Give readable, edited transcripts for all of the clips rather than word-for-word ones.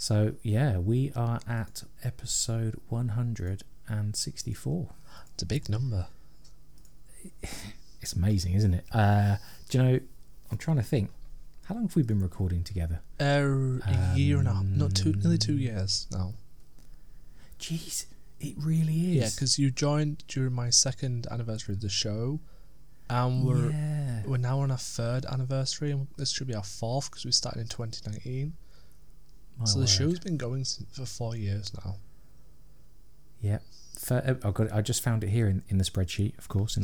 So yeah, we are at episode 164. It's a big number. It's amazing, isn't it? Do you know, I'm trying to think, how long have we been recording together? A year and a half. Not two, nearly 2 years now. Jeez, it really is. Yeah, because you joined during my second anniversary of the show, and we're now on our third anniversary, and this should be our fourth because we started in 2019. The show's been going for 4 years now. Yeah. I got it. I just found it here in the spreadsheet, of course,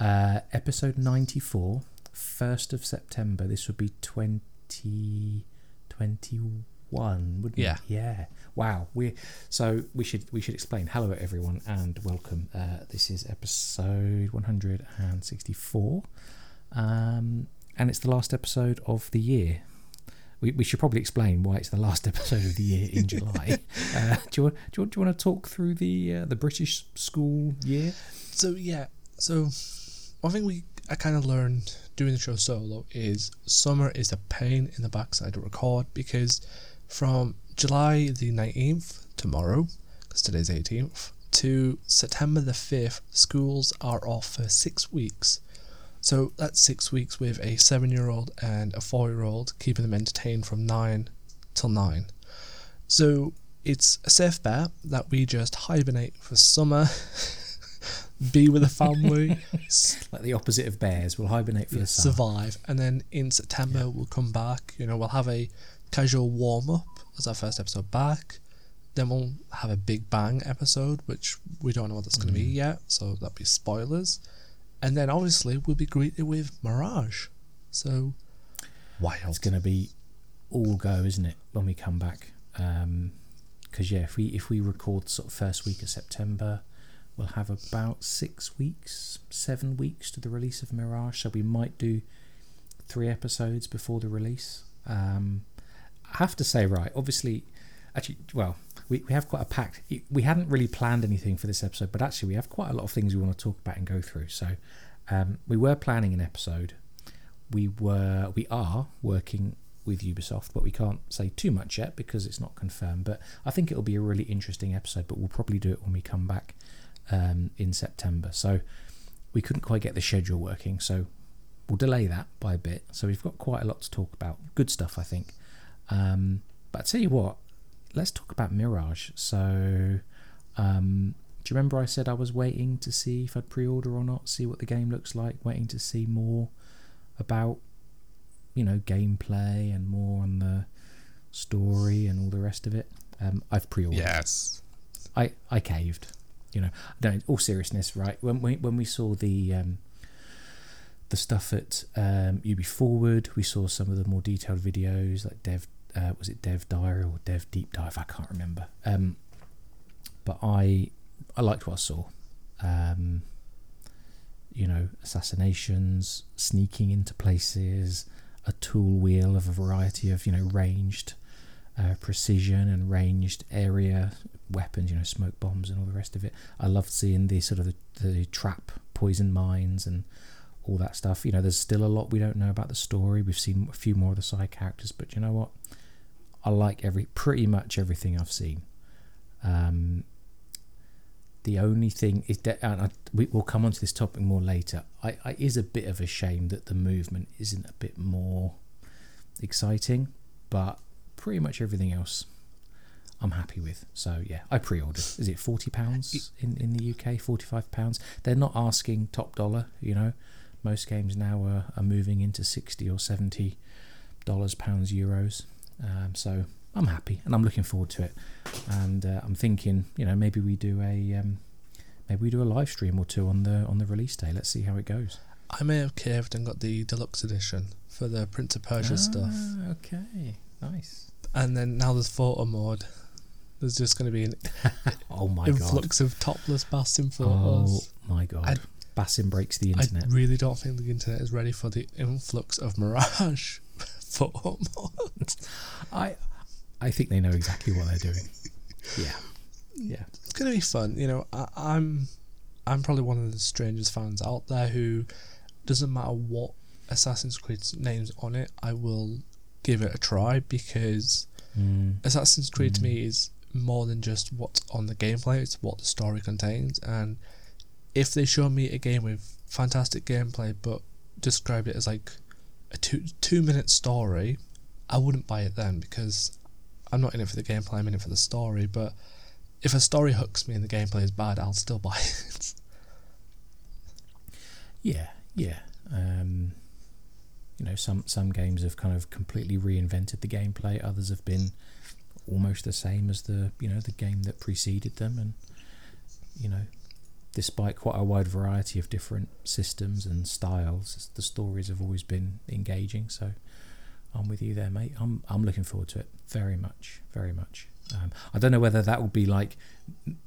episode 94, 1st of September. This would be 2021, wouldn't it? Yeah. Wow. We should explain. Hello, everyone, and welcome. This is episode 164, and it's the last episode of the year. We should probably explain why it's the last episode of the year in July. Do you want to talk through the British school year? So one thing I kind of learned doing the show solo is summer is a pain in the backside to record, because from July the 19th, tomorrow, because today's 18th, to September the 5th, schools are off for 6 weeks. So that's 6 weeks with a 7-year-old and a 4-year-old, keeping them entertained from 9 till 9. So it's a safe bet that we just hibernate for summer, be with the family. Like the opposite of bears, we'll hibernate for the summer. Survive, and then in September we'll come back, we'll have a casual warm-up as our first episode back, then we'll have a big bang episode, which we don't know what that's going to be yet, so that'll be spoilers. And then, obviously, we'll be greeted with Mirage. So, wild. It's going to be all go, isn't it, when we come back? Because, if we record sort of first week of September, we'll have about 7 weeks to the release of Mirage. So we might do 3 episodes before the release. I have to say, we have quite a packed... We hadn't really planned anything for this episode, but actually we have quite a lot of things we want to talk about and go through. So we were planning an episode. We are working with Ubisoft, but we can't say too much yet because it's not confirmed. But I think it'll be a really interesting episode, but we'll probably do it when we come back in September. So we couldn't quite get the schedule working, so we'll delay that by a bit. So we've got quite a lot to talk about. Good stuff, I think. But I tell you what, let's talk about Mirage. So, do you remember I said I was waiting to see if I'd pre-order or not, see what the game looks like, waiting to see more about, gameplay and more on the story and all the rest of it? I've pre-ordered. Yes. I caved. No, in all seriousness, right? When we saw the stuff at UB Forward, we saw some of the more detailed videos like was it Dev Diary or Dev Deep Dive? I can't remember. But I liked what I saw. Assassinations, sneaking into places, a tool wheel of a variety of ranged precision and ranged area weapons, smoke bombs and all the rest of it. I loved seeing the sort of the trap poison mines and all that stuff. There's still a lot we don't know about the story. We've seen a few more of the side characters, but you know what? I like pretty much everything I've seen. The only thing is that, and we'll come onto this topic more later, it is a bit of a shame that the movement isn't a bit more exciting, but pretty much everything else I'm happy with. So yeah, I pre-ordered. Is it £40 in the UK? £45? They're not asking top dollar. Most games now are moving into $60 or $70, pounds, euros. So I'm happy and I'm looking forward to it, and I'm thinking maybe we do a live stream or two on the release day. Let's see how it goes. I may have caved and got the deluxe edition for the Prince of Persia stuff. Okay, nice. And then now there's photo mode. There's just going to be an influx of topless Basim photos. Oh my god! Basim breaks the internet. I really don't think the internet is ready for the influx of Mirage. I think they know exactly what they're doing. Yeah. It's gonna be fun. I'm probably one of the strangest fans out there who doesn't matter what Assassin's Creed name's on it, I will give it a try, because Assassin's Creed to me is more than just what's on the gameplay, it's what the story contains. And if they show me a game with fantastic gameplay but described it as like a two-minute story, I wouldn't buy it then, because I'm not in it for the gameplay, I'm in it for the story. But if a story hooks me and the gameplay is bad, I'll still buy it. Yeah. You know, some games have kind of completely reinvented the gameplay. Others have been almost the same as the game that preceded them. And, you know, despite quite a wide variety of different systems and styles, the stories have always been engaging. So I'm with you there, mate. I'm looking forward to it very much, very much. I don't know whether that will be like,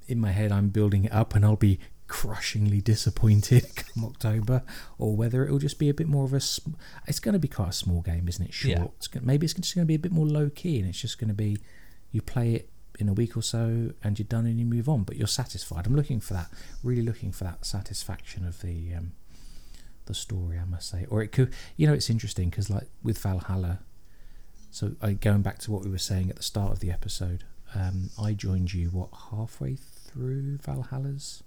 in my head I'm building it up and I'll be crushingly disappointed come October, or whether it'll just be a bit more of a... It's going to be quite a small game, isn't it? Short. Yeah. Maybe it's just going to be a bit more low-key, and it's just going to be, you play it in a week or so and you're done and you move on, but you're satisfied. I'm looking for that, really looking for that satisfaction of the story, I must say. Or it could... You know, it's interesting, because like with Valhalla... So going back to what we were saying at the start of the episode, I joined you, halfway through Valhalla's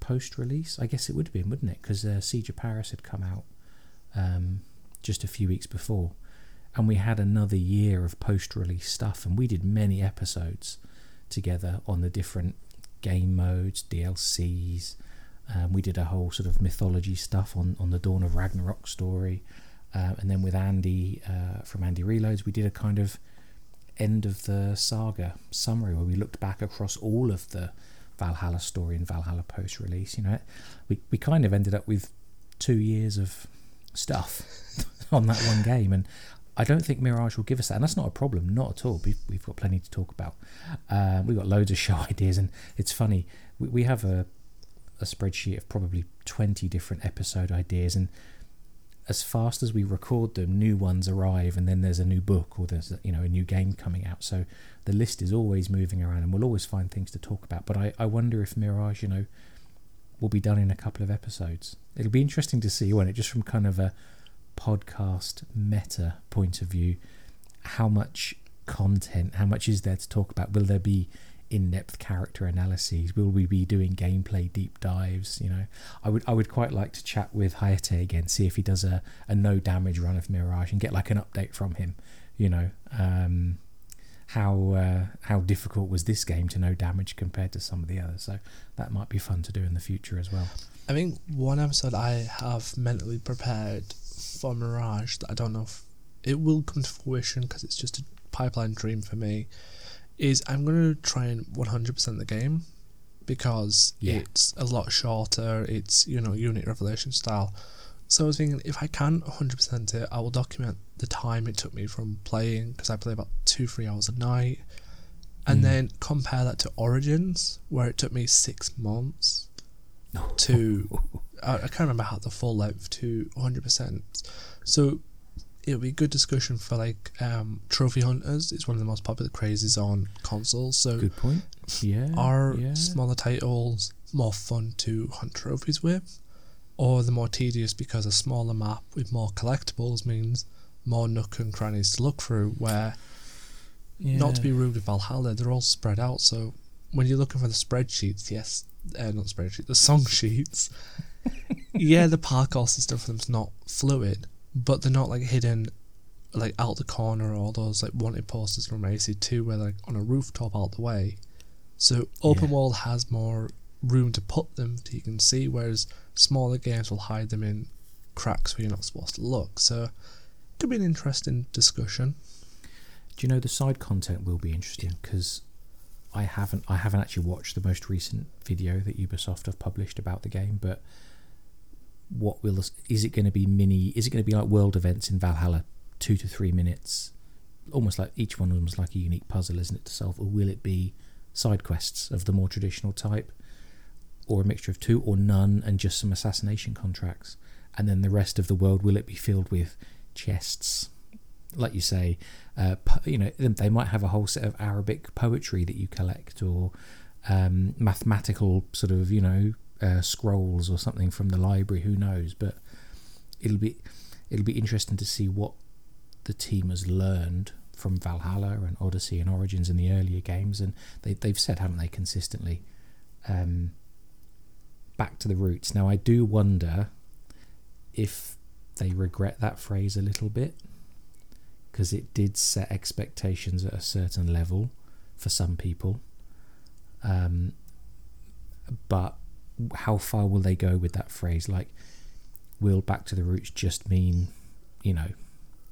post-release? I guess it would have been, wouldn't it? Because Siege of Paris had come out just a few weeks before. And we had another year of post-release stuff, and we did many episodes together on the different game modes, DLCs. We did a whole sort of mythology stuff on the Dawn of Ragnarok story. And then with Andy from Andy Reloads, we did a kind of end of the saga summary where we looked back across all of the Valhalla story and Valhalla post-release. You know, we kind of ended up with 2 years of stuff on that one game, and I don't think Mirage will give us that, and that's not a problem, not at all. We've got plenty to talk about. We've got loads of show ideas, and it's funny, we have a spreadsheet of probably 20 different episode ideas, and as fast as we record them, new ones arrive, and then there's a new book, or there's a new game coming out. So the list is always moving around, and we'll always find things to talk about. But I wonder if Mirage, will be done in a couple of episodes. It'll be interesting to see, won't it? Just from kind of a podcast meta point of view, how much content, how much is there to talk about? Will there be in-depth character analyses? Will we be doing gameplay deep dives? I would quite like to chat with Hayate again, see if he does a no damage run of Mirage, and get like an update from him. How difficult was this game to no damage compared to some of the others? So that might be fun to do in the future as well. I think one episode I have mentally prepared for Mirage that I don't know if it will come to fruition, because it's just a pipeline dream for me, is I'm going to try and 100% the game, because it's a lot shorter, it's, unit revelation style. So I was thinking, if I can 100% it, I will document the time it took me from playing, because I play about 2-3 hours a night, and then compare that to Origins, where it took me 6 months to... I can't remember how the full length to 100%. So... it'll be a good discussion for Trophy Hunters. It's one of the most popular crazes on consoles. So good point. Yeah. Are smaller titles more fun to hunt trophies with, or the more tedious, because a smaller map with more collectibles means more nook and crannies to look through? Where, not to be rude with Valhalla, they're all spread out. So when you're looking for the spreadsheets, the song sheets, the parkour system for them's not fluid. But they're not hidden out the corner, or those wanted posters from AC2 where they're on a rooftop out the way. So open world has more room to put them that you can see, whereas smaller games will hide them in cracks where you're not supposed to look. So it could be an interesting discussion. Do you know, the side content will be interesting, because I haven't actually watched the most recent video that Ubisoft have published about the game, but is it going to be like world events in Valhalla, 2 to 3 minutes, almost like each one almost like a unique puzzle, isn't it, to solve? Or will it be side quests of the more traditional type, or a mixture of two or none, and just some assassination contracts? And then the rest of the world, will it be filled with chests, like you say? They might have a whole set of Arabic poetry that you collect, or mathematical sort of scrolls or something from the library, who knows? But it'll be interesting to see what the team has learned from Valhalla and Odyssey and Origins and the earlier games, and they've said, haven't they, consistently, back to the roots. Now I do wonder if they regret that phrase a little bit, because it did set expectations at a certain level for some people, but how far will they go with that phrase? Like, will back to the roots just mean, you know,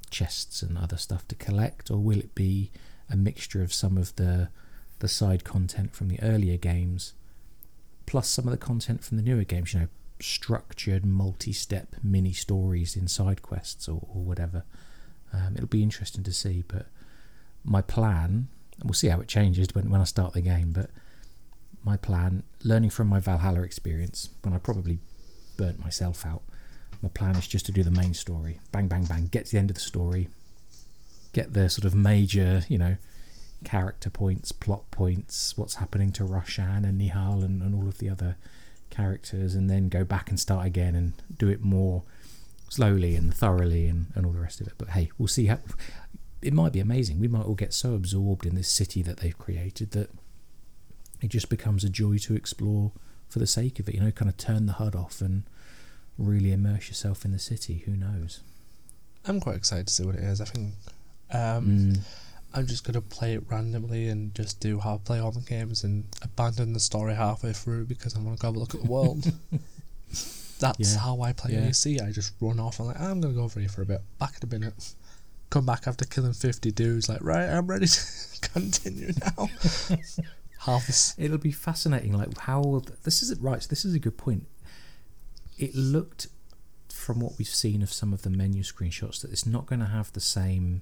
chests and other stuff to collect, or will it be a mixture of some of the side content from the earlier games plus some of the content from the newer games, you know, structured multi-step mini stories in side quests or whatever? It'll be interesting to see, but my plan, and we'll see how it changes when I start the game, but my plan, learning from my Valhalla experience when I probably burnt myself out, my plan is just to do the main story, bang bang bang, get to the end of the story, get the sort of major, you know, character points, plot points, what's happening to Roshan and Nihal and all of the other characters, and then go back and start again and do it more slowly and thoroughly and all the rest of it. But hey, we'll see how it might be amazing. We might all get so absorbed in this city that they've created that it just becomes a joy to explore for the sake of it, you know, kind of turn the HUD off and really immerse yourself in the city. Who knows? I'm quite excited to see what it is. I think I'm just going to play it randomly and just do half play on the games and abandon the story halfway through because I want to go have a look at the world. That's how I play AC. I just run off and like, I'm going to go over here for a bit, back in a minute, come back after killing 50 dudes, like, right, I'm ready to continue now. It'll be fascinating, like, how this is it, right? So this is a good point. It looked, from what we've seen of some of the menu screenshots, that it's not going to have the same,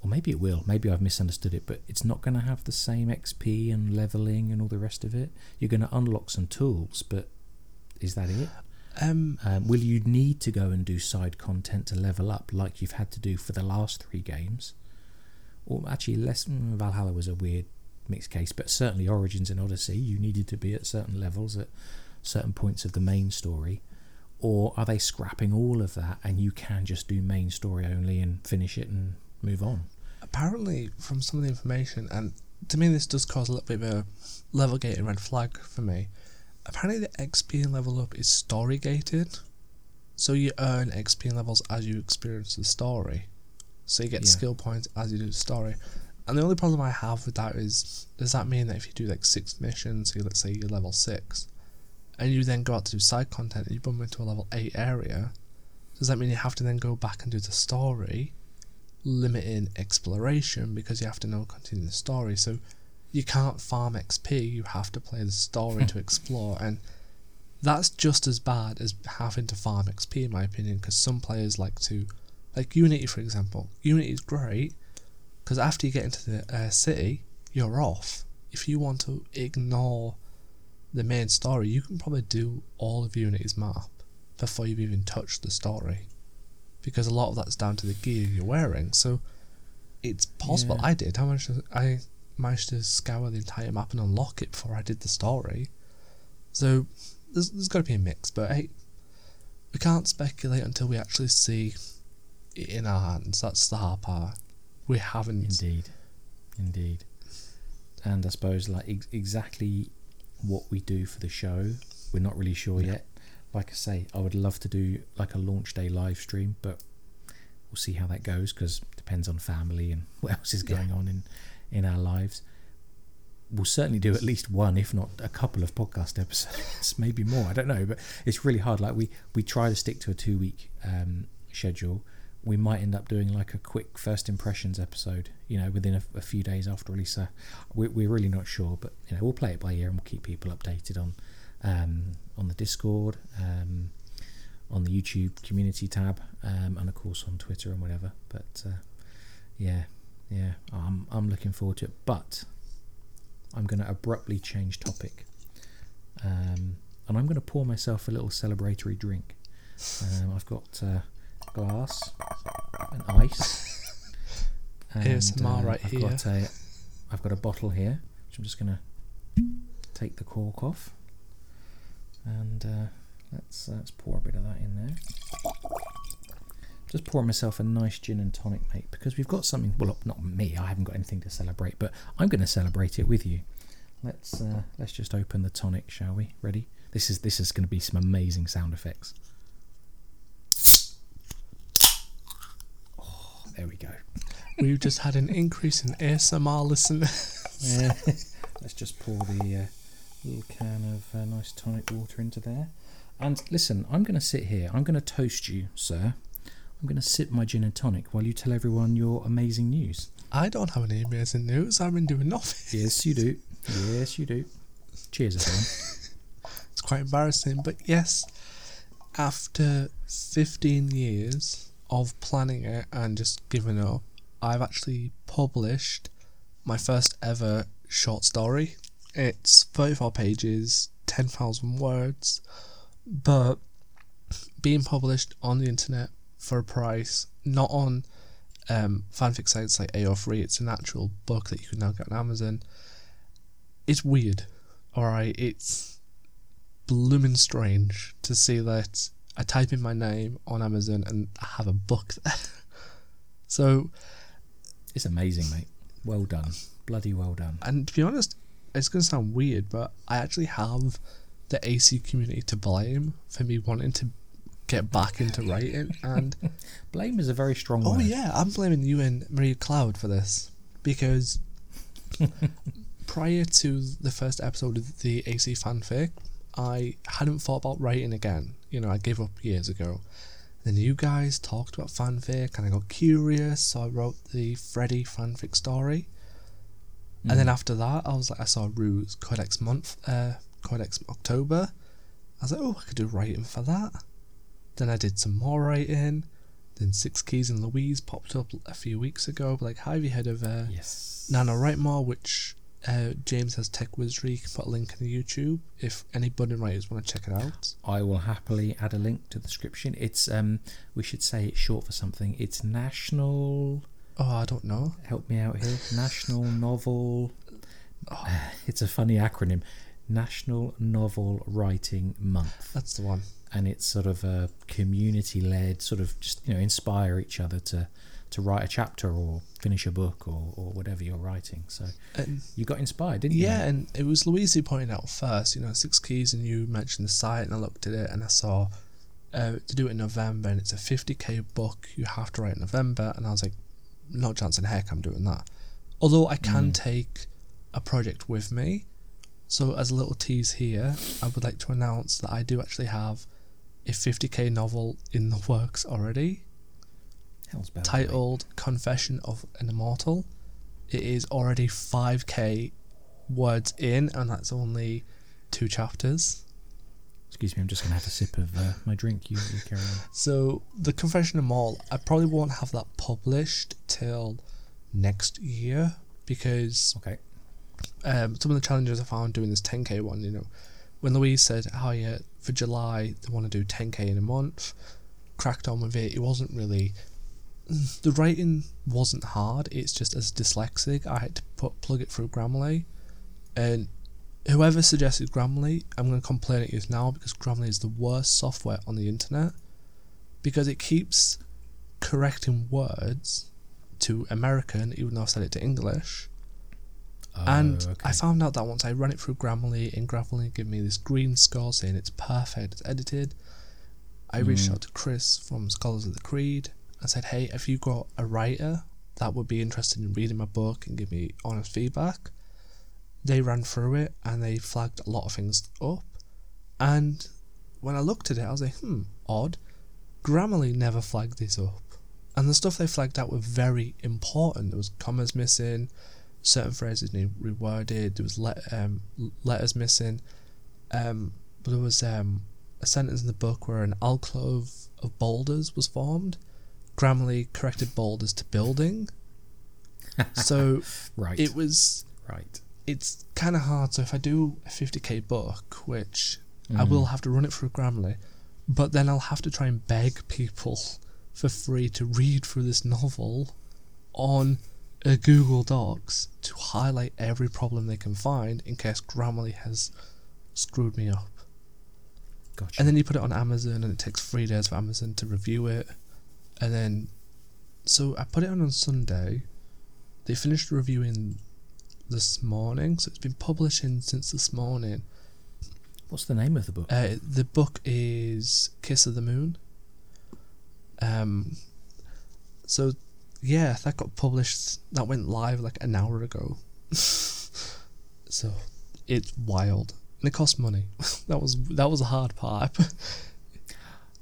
or maybe it will, maybe I've misunderstood it, but it's not going to have the same XP and leveling and all the rest of it. You're going to unlock some tools, but is that it? Will you need to go and do side content to level up like you've had to do for the last three games? Or actually, Valhalla was a weird mixed case, but certainly Origins and Odyssey, you needed to be at certain levels at certain points of the main story. Or are they scrapping all of that and you can just do main story only and finish it and move on? Apparently, from some of the information, and to me this does cause a little bit of a level gated red flag for me, apparently the XP and level up is story gated, so you earn XP and levels as you experience the story, so you get skill points as you do the story. And the only problem I have with that is, does that mean that if you do like 6 missions, so let's say you're level 6 and you then go out to do side content and you bump into a level 8 area, does that mean you have to then go back and do the story, limiting exploration because you have to now continue the story? So you can't farm XP, you have to play the story to explore, and that's just as bad as having to farm XP in my opinion, because some players like to, like Unity for example. Unity is great because after you get into the city, you're off. If you want to ignore the main story, you can probably do all of Unity's map before you've even touched the story, because a lot of that's down to the gear you're wearing. So it's possible. I did. I managed to scour the entire map and unlock it before I did the story. So there's got to be a mix, but hey, we can't speculate until we actually see it in our hands. That's the hard part. We haven't. Indeed. And I suppose, like, exactly what we do for the show, we're not really sure yet. Like I say, I would love to do like a launch day live stream, but we'll see how that goes, because it depends on family and what else is going on in our lives. We'll certainly do at least one, if not a couple of podcast episodes, maybe more, I don't know, but it's really hard. Like we try to stick to a 2-week schedule. We might end up doing like a quick first impressions episode, you know, within a few days after release. So we're really not sure, but you know, we'll play it by ear and we'll keep people updated on the Discord, on the YouTube community tab, and of course on Twitter and whatever. But I'm looking forward to it. But I'm going to abruptly change topic, and I'm going to pour myself a little celebratory drink. I've got glass and ice. And, ASMR right here. I've got a bottle here, which I'm just going to take the cork off. And let's pour a bit of that in there. Just pouring myself a nice gin and tonic, mate, because we've got something. Well, not me, I haven't got anything to celebrate, but I'm going to celebrate it with you. Let's just open the tonic, shall we? Ready? This is going to be some amazing sound effects. Oh, there we go. We've just had an increase in ASMR listeners. Yeah. Let's just pour the little can of nice tonic water into there. And listen, I'm going to sit here. I'm going to toast you, sir. I'm going to sip my gin and tonic while you tell everyone your amazing news. I don't have any amazing news. I've been doing nothing. Yes, you do. Yes, you do. Cheers, everyone. It's quite embarrassing, but yes, after 15 years of planning it and just giving up, I've actually published my first ever short story. It's 34 pages, 10,000 words, but being published on the internet for a price, not on fanfic sites like AO3, it's an actual book that you can now get on Amazon. It's weird, alright? It's blooming strange to see that I type in my name on Amazon and I have a book there. So it's amazing, mate. Well done. Bloody well done. And to be honest, it's going to sound weird, but I actually have the AC community to blame for me wanting to get back into writing. And blame is a very strong word. Oh yeah, I'm blaming you and Maria Cloud for this, because prior to the first episode of the AC fanfic, I hadn't thought about writing again. You know, I gave up years ago. Then you guys talked about fanfic and I got curious, so I wrote the Freddy fanfic story. Mm. And then after that, I was like, I saw Rue's Codex October. I was like, oh, I could do writing for that. Then I did some more writing. Then Six Keys and Louise popped up a few weeks ago. Like, have you heard of Nano Write More, which... James has Tech Wizardry. You can put a link in the YouTube if any budding writers want to check it out. I will happily add a link to the description. It's we should say it's short for something. It's National. Oh, I don't know. Help me out here. National Novel. Oh. It's a funny acronym. National Novel Writing Month. That's the one. And it's sort of a community-led, sort of just, you know, inspire each other to write a chapter or finish a book or whatever you're writing. So you got inspired, didn't you? Yeah, and it was Louise who pointed out first, you know, Six Keys, and you mentioned the site, and I looked at it and I saw to do it in November, and it's a 50k book you have to write in November, and I was like, no chance in heck I'm doing that. Although I can take a project with me. So as a little tease here, I would like to announce that I do actually have a 50k novel in the works already. Titled Confession of an Immortal. It is already 5k words in, and that's only 2 chapters. Excuse me, I'm just going to have a sip of my drink. You carry on. So, the Confession of Immortal, I probably won't have that published till next year, because some of the challenges I found doing this 10k one, you know, when Louise said, oh yeah, for July, they want to do 10k in a month, cracked on with it. It wasn't really... The writing wasn't hard, it's just as dyslexic, I had to plug it through Grammarly. And whoever suggested Grammarly, I'm going to complain at you now, because Grammarly is the worst software on the internet, because it keeps correcting words to American, even though I said it to English. I found out that once I ran it through Grammarly, and Grammarly gave me this green score saying it's perfect, it's edited. I reached out to Chris from Scholars of the Creed. I said, hey, if you got a writer that would be interested in reading my book and give me honest feedback, they ran through it and they flagged a lot of things up. And when I looked at it, I was like, odd. Grammarly never flagged this up. And the stuff they flagged out were very important. There was commas missing, certain phrases need reworded, there was letters missing. There was a sentence in the book where an alcove of boulders was formed. Grammarly corrected boulders to building. So It was right. It's kind of hard. So if I do a 50k book, which I will have to run it through Grammarly, but then I'll have to try and beg people for free to read through this novel on a Google Docs to highlight every problem they can find in case Grammarly has screwed me up. Gotcha. And then you put it on Amazon and it takes 3 days for Amazon to review it. And then, so I put it on Sunday. They finished reviewing this morning, so it's been publishing since this morning. What's the name of the book? The book is Kiss of the Moon. So yeah, that got published. That went live like an hour ago. So it's wild, and it cost money. that was a hard part.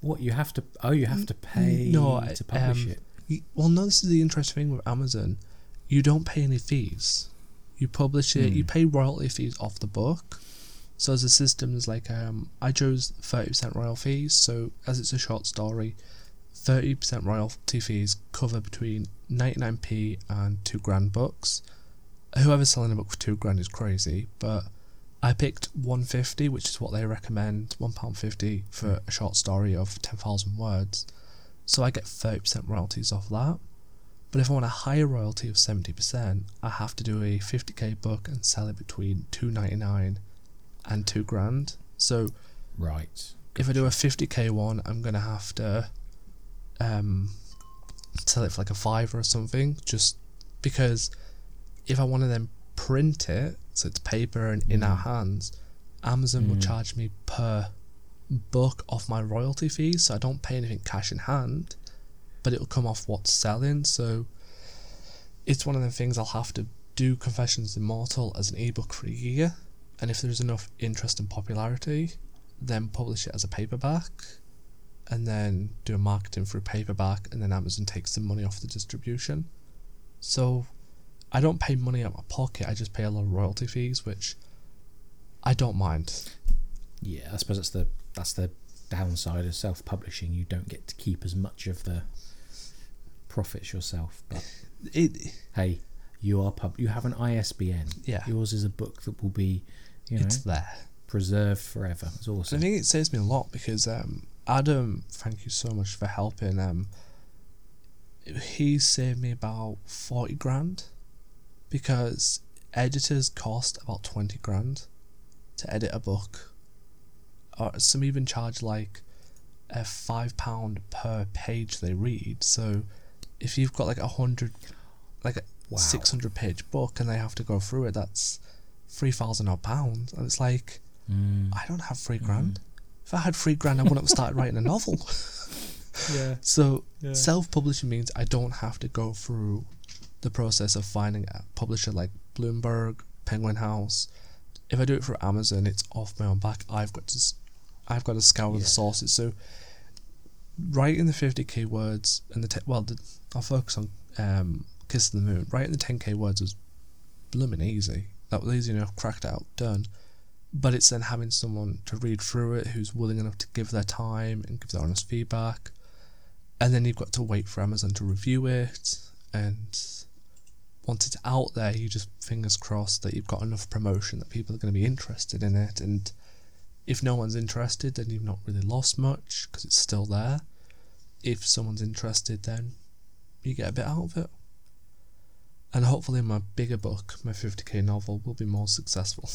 What you have to pay to publish it. Well, no, this is the interesting thing with Amazon. You don't pay any fees. You publish it. You pay royalty fees off the book. So as a system, there's like I chose 30% royalty fees. So as it's a short story, 30% royalty fees cover between 99p and $2,000 bucks. Whoever's selling a book for $2,000 is crazy, but I picked $1.50, which is what they recommend, £1.50 for a short story of 10,000 words. So I get 30% royalties off that. But if I want a higher royalty of 70%, I have to do a 50k book and sell it between $2.99 and $2,000. So right. If I do a 50k one, I'm going to have to sell it for like a $5 or something, just because if I want to then print it, so it's paper and in our hands, Amazon will charge me per book off my royalty fees, so I don't pay anything cash in hand, but it'll come off what's selling. So it's one of the things. I'll have to do Confessions of Immortal as an ebook for a year, and if there's enough interest and popularity, then publish it as a paperback, and then do a marketing through paperback, and then Amazon takes the money off the distribution. So I don't pay money out of my pocket, I just pay a lot of royalty fees, which I don't mind. Yeah, I suppose that's the downside of self-publishing. You don't get to keep as much of the profits yourself, but hey, you have an ISBN. Yeah. Yours is a book that will be, it's there, preserved forever. It's awesome. And I think it saves me a lot because Adam, thank you so much for helping. He saved me about $40,000. Because editors cost about $20,000 to edit a book, or some even charge like a £5 per page they read. So if you've got like 600 page book and they have to go through it, that's £3,000 odd, and it's like I don't have $3,000. If I had $3,000, I wouldn't have started writing a novel. Yeah. So self-publishing means I don't have to go through the process of finding a publisher like Bloomberg, Penguin House. If I do it through Amazon, it's off my own back. I've got to scour the sources. So writing the 50k words and I'll focus on Kiss of the Moon. Writing the 10k words was blooming easy. That was easy enough, cracked out, done. But it's then having someone to read through it who's willing enough to give their time and give their honest feedback, and then you've got to wait for Amazon to review it, and once it's out there, you just fingers crossed that you've got enough promotion that people are going to be interested in it. And if no one's interested, then you've not really lost much because it's still there. If someone's interested, then you get a bit out of it. And hopefully my bigger book, my 50k novel, will be more successful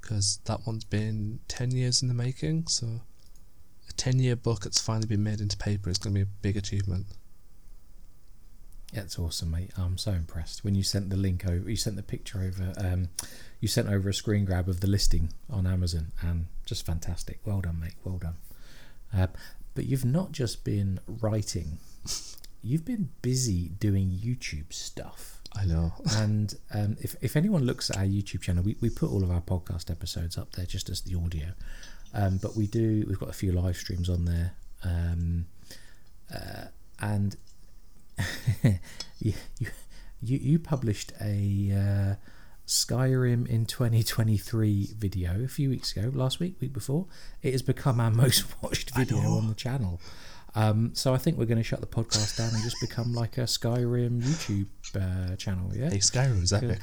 because that one's been 10 years in the making, so a 10-year book that's finally been made into paper is going to be a big achievement. Yeah, it's awesome, mate. I'm so impressed. When you sent the link over, you sent the picture over, you sent over a screen grab of the listing on Amazon, and just fantastic. Well done, mate. Well done. But you've not just been writing. You've been busy doing YouTube stuff. I know. And if anyone looks at our YouTube channel, we put all of our podcast episodes up there just as the audio. But we've got a few live streams on there. And you published a Skyrim in 2023 video a few weeks ago, week before. It has become our most watched video on the channel. So I think we're going to shut the podcast down and just become like a Skyrim YouTube channel. Yeah, hey, Skyrim is epic.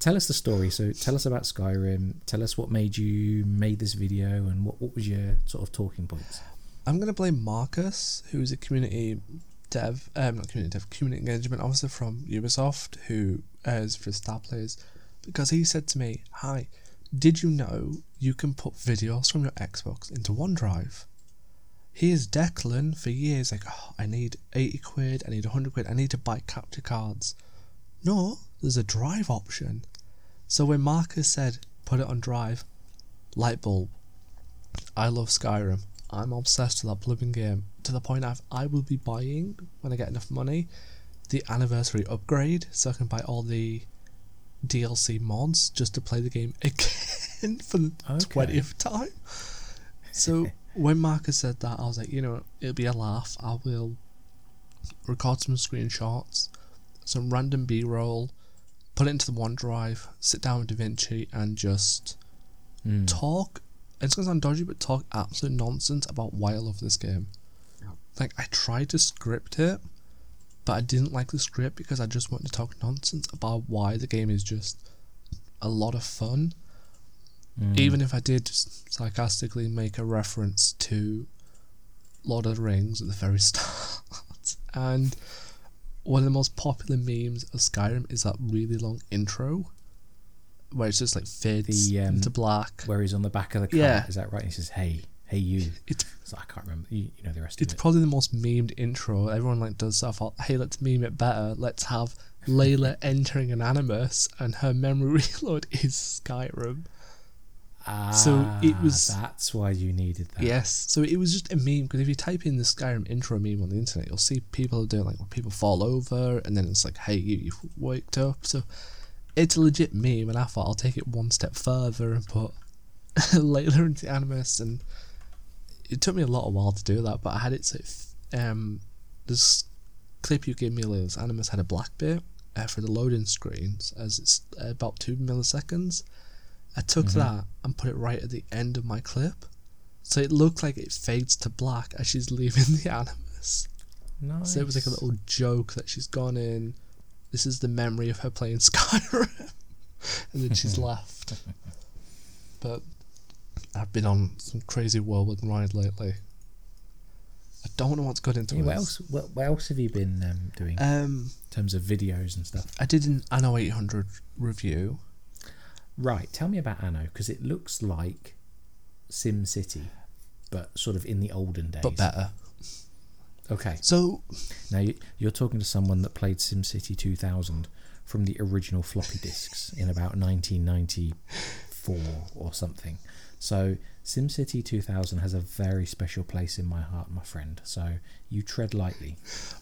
Tell us the story. So tell us about Skyrim. Tell us what made you made this video and what was your sort of talking points. I'm going to blame Marcus, who's a community engagement officer from Ubisoft, who is for star players, because he said to me, "Hi, did you know you can put videos from your Xbox into OneDrive?" Here's Declan for years like, oh, I need 80 quid, I need 100 quid, I need to buy capture cards. No, there's a Drive option. So when Marcus said, put it on Drive, light bulb. I love Skyrim. I'm obsessed with that blooming game, to the point I will be buying, when I get enough money, the anniversary upgrade, so I can buy all the DLC mods just to play the game again for the 20th time. So when Marcus said that, I was like, you know, it'll be a laugh. I will record some screenshots, some random B-roll, put it into the OneDrive, sit down with DaVinci and just talk. It's going to sound dodgy, but talk absolute nonsense about why I love this game. Like, I tried to script it, but I didn't like the script because I just wanted to talk nonsense about why the game is just a lot of fun. Even if I did just sarcastically make a reference to Lord of the Rings at the very start. And one of the most popular memes of Skyrim is that really long intro where it's just like fades into black. Where he's on the back of the car, is that right? And he says, hey you. So I can't remember, you know the rest of it. It's probably the most memed intro. Everyone like does stuff like, hey, let's meme it better. Let's have Layla entering an Animus and her memory reload is Skyrim. That's why you needed that. Yes, so it was just a meme, because if you type in the Skyrim intro meme on the internet, you'll see people doing like, well, people fall over, and then it's like, hey, you've waked up. So it's a legit meme, and I thought I'll take it one step further and put Layla into Animus, and it took me a lot of while to do that, but I had it so this clip you gave me, Layla's Animus had a black bit for the loading screens, as it's about 2 milliseconds. I took that and put it right at the end of my clip, so it looked like it fades to black as she's leaving the Animus. Nice. So it was like a little joke that she's gone in, this is the memory of her playing Skyrim, and then she's left. But I've been on some crazy whirlwind ride lately. I don't know what's got into it. What else have you been doing in terms of videos and stuff? I did an Anno 1800 review. Right, tell me about Anno, because it looks like SimCity, but sort of in the olden days. But better. Okay. So now you're talking to someone that played SimCity 2000 from the original floppy disks in about 1994 or something. So SimCity 2000 has a very special place in my heart, my friend. So you tread lightly.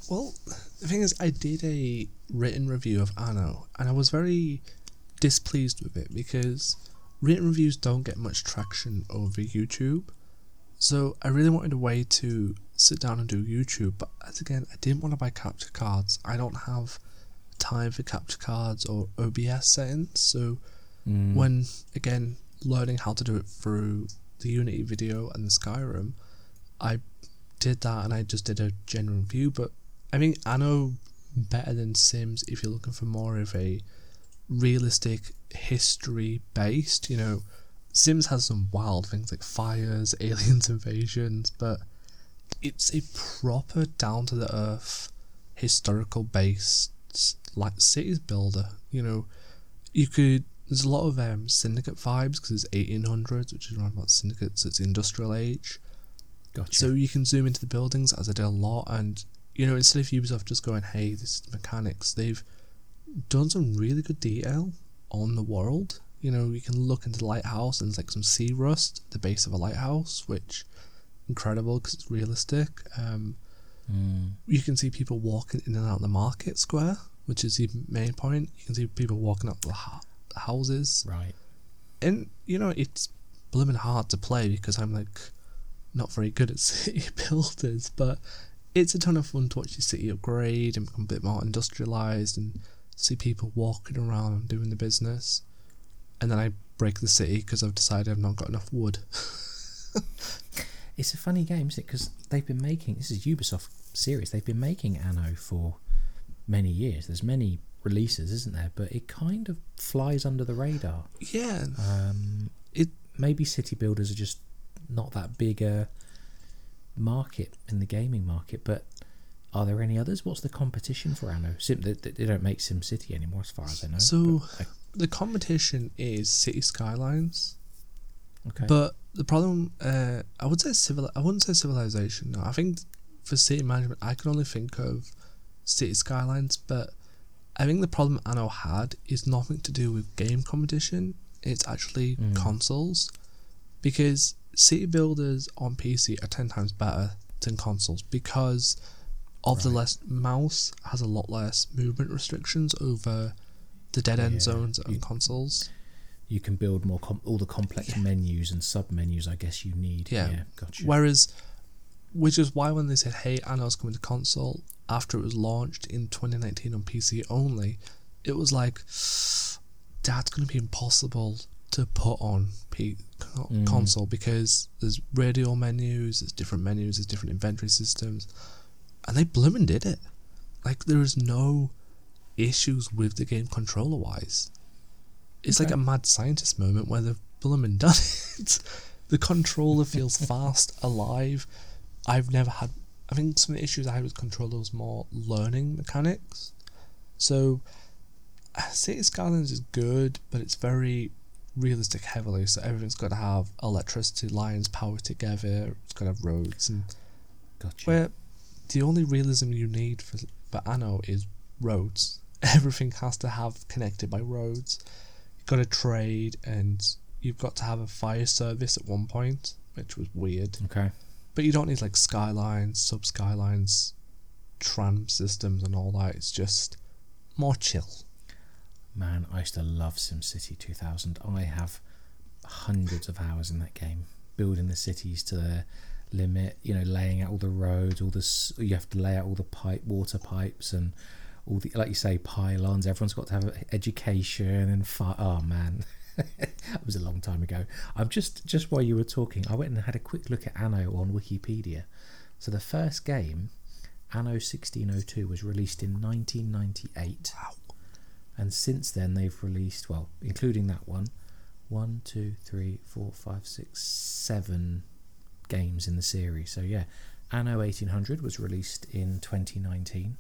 Well, the thing is, I did a written review of Anno, and I was very displeased with it because written reviews don't get much traction over YouTube, so I really wanted a way to sit down and do YouTube, but as again, I didn't want to buy capture cards. I don't have time for capture cards or OBS settings, so when again learning how to do it through the Unity video and the Skyrim, I did that and I just did a general review. But I think Anno better than Sims if you're looking for more of a realistic history based, you know. Sims has some wild things like fires, aliens, invasions, but it's a proper down to the earth historical based like cities builder, you know. There's a lot of Syndicate vibes because it's 1800s, which is around about Syndicate, so it's industrial age. Gotcha. So you can zoom into the buildings as I did a lot, and you know, instead of Ubisoft just going, hey, this is the mechanics, they've done some really good detail on the world. You know, you can look into the lighthouse and there's like some sea rust at the base of a lighthouse, which incredible because it's realistic. You can see people walking in and out of the market square, which is the main point. You can see people walking up the houses, right? And you know, it's blooming hard to play because I'm like not very good at city builders, but it's a ton of fun to watch your city upgrade and become a bit more industrialised and see people walking around and doing the business. And then I break the city because I've decided I've not got enough wood. It's a funny game, isn't it? Because they've been making, this is Ubisoft series, they've been making Anno for many years. There's many releases, isn't there? But it kind of flies under the radar. Yeah. Maybe city builders are just not that big a market in the gaming market, but are there any others? What's the competition for Anno? They don't make SimCity anymore as far as I know. So the competition is City Skylines. Okay. But the problem, I would say I wouldn't say Civilization. No, I think for city management, I can only think of City Skylines. But I think the problem Anno had is nothing to do with game competition. It's actually consoles, because city builders on PC are 10 times better than consoles because of the less mouse has a lot less movement restrictions over the dead end zones on consoles. You can build more all the complex menus and sub menus, I guess you need. Gotcha. Whereas, which is why when they said, "Hey, Anno's coming to console," after it was launched in 2019 on PC only, it was like, that's going to be impossible to put on console because there's radial menus, there's different menus, there's different inventory systems, and they blooming did it. Like, there is no issues with the game controller wise. It's like a mad scientist moment where they've blooming done it. The controller feels fast, alive. I think some of the issues I had with controller was more learning mechanics. So City Skylines is good, but it's very realistic heavily, so everything's got to have electricity lines powered together, it's got to have roads and where the only realism you need for Anno is roads. Everything has to have connected by roads. You've got to trade and you've got to have a fire service at one point, which was weird. Okay. But you don't need like skylines, sub-skylines, tram systems and all that. It's just more chill. Man, I used to love SimCity 2000. I have hundreds of hours in that game, building the cities to their limit. You know, laying out all the roads, you have to lay out all the water pipes, and all the, like you say, pylons. Everyone's got to have education and fire. Oh man, it was a long time ago. I'm just while you were talking, I went and had a quick look at Anno on Wikipedia. So the first game, Anno 1602, was released in 1998. Wow. And since then, they've released, well, including that one, 7 games in the series. So, yeah, Anno 1800 was released in 2019,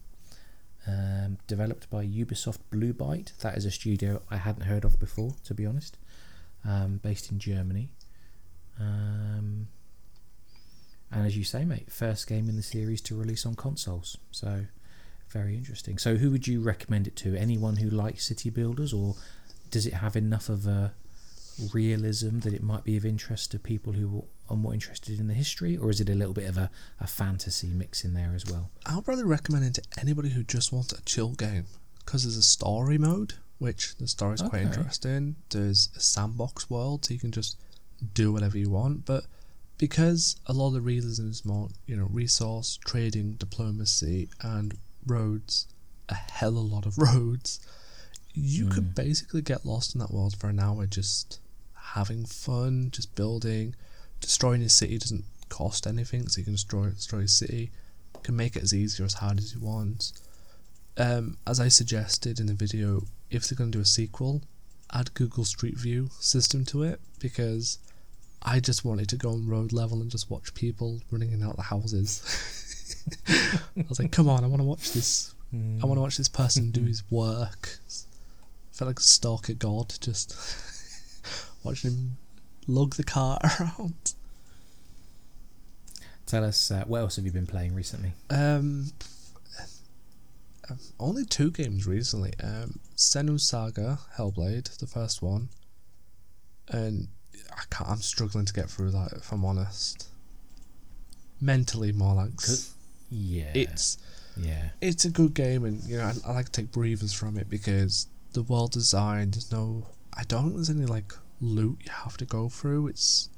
developed by Ubisoft Blue Byte. That is a studio I hadn't heard of before, to be honest, based in Germany. And as you say, mate, first game in the series to release on consoles. So, very interesting. So who would you recommend it to? Anyone who likes city builders, or does it have enough of a realism that it might be of interest to people who are more interested in the history, or is it a little bit of a fantasy mix in there as well? I'll probably recommend it to anybody who just wants a chill game, because there's a story mode, which the story is quite interesting. There's a sandbox world, so you can just do whatever you want, but because a lot of the realism is more, you know, resource, trading, diplomacy, and roads, a hell of a lot of roads, you could basically get lost in that world for an hour just having fun, just building. Destroying your city doesn't cost anything, so you can destroy your city. You can make it as easy or as hard as you want. As I suggested in the video, if they're going to do a sequel, add Google Street View system to it, because I just wanted to go on road level and just watch people running in and out of the houses. I was like, come on, I want to watch this. I want to watch this person do his work. I felt like a stalker god, just watching him lug the car around. Tell us, what else have you been playing recently? Only 2 games recently. Senua Saga Hellblade, the first one, and I'm struggling to get through that, if I'm honest. Mentally, more like. It's a good game, and you know, I like to take breathers from it, because the world design, I don't think there's any like loot you have to go through. It's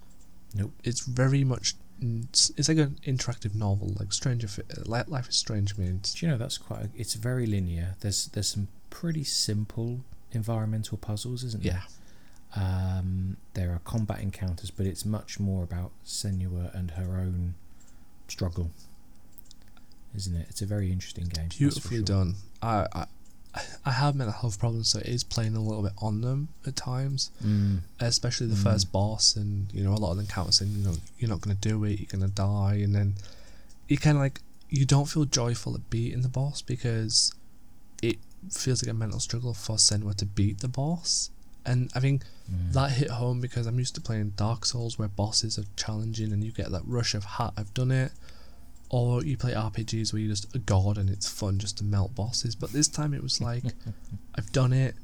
very much, it's like an interactive novel, like Life is Strange means. Do you know, that's it's very linear. There's some pretty simple environmental puzzles, isn't there? Yeah. There are combat encounters, but it's much more about Senua and her own struggle, isn't it? It's a very interesting game. Beautifully done. I have mental health problems, so it is playing a little bit on them at times, especially the first boss, and you know, a lot of encounters, and you know, you're not going to do it, you're going to die, and then you kind of like, you don't feel joyful at beating the boss, because it feels like a mental struggle for Senua to beat the boss, And I think that hit home because I'm used to playing Dark Souls where bosses are challenging and you get that rush of "ha, I've done it," or you play RPGs where you just a god and it's fun just to melt bosses. But this time it was like, I've done it,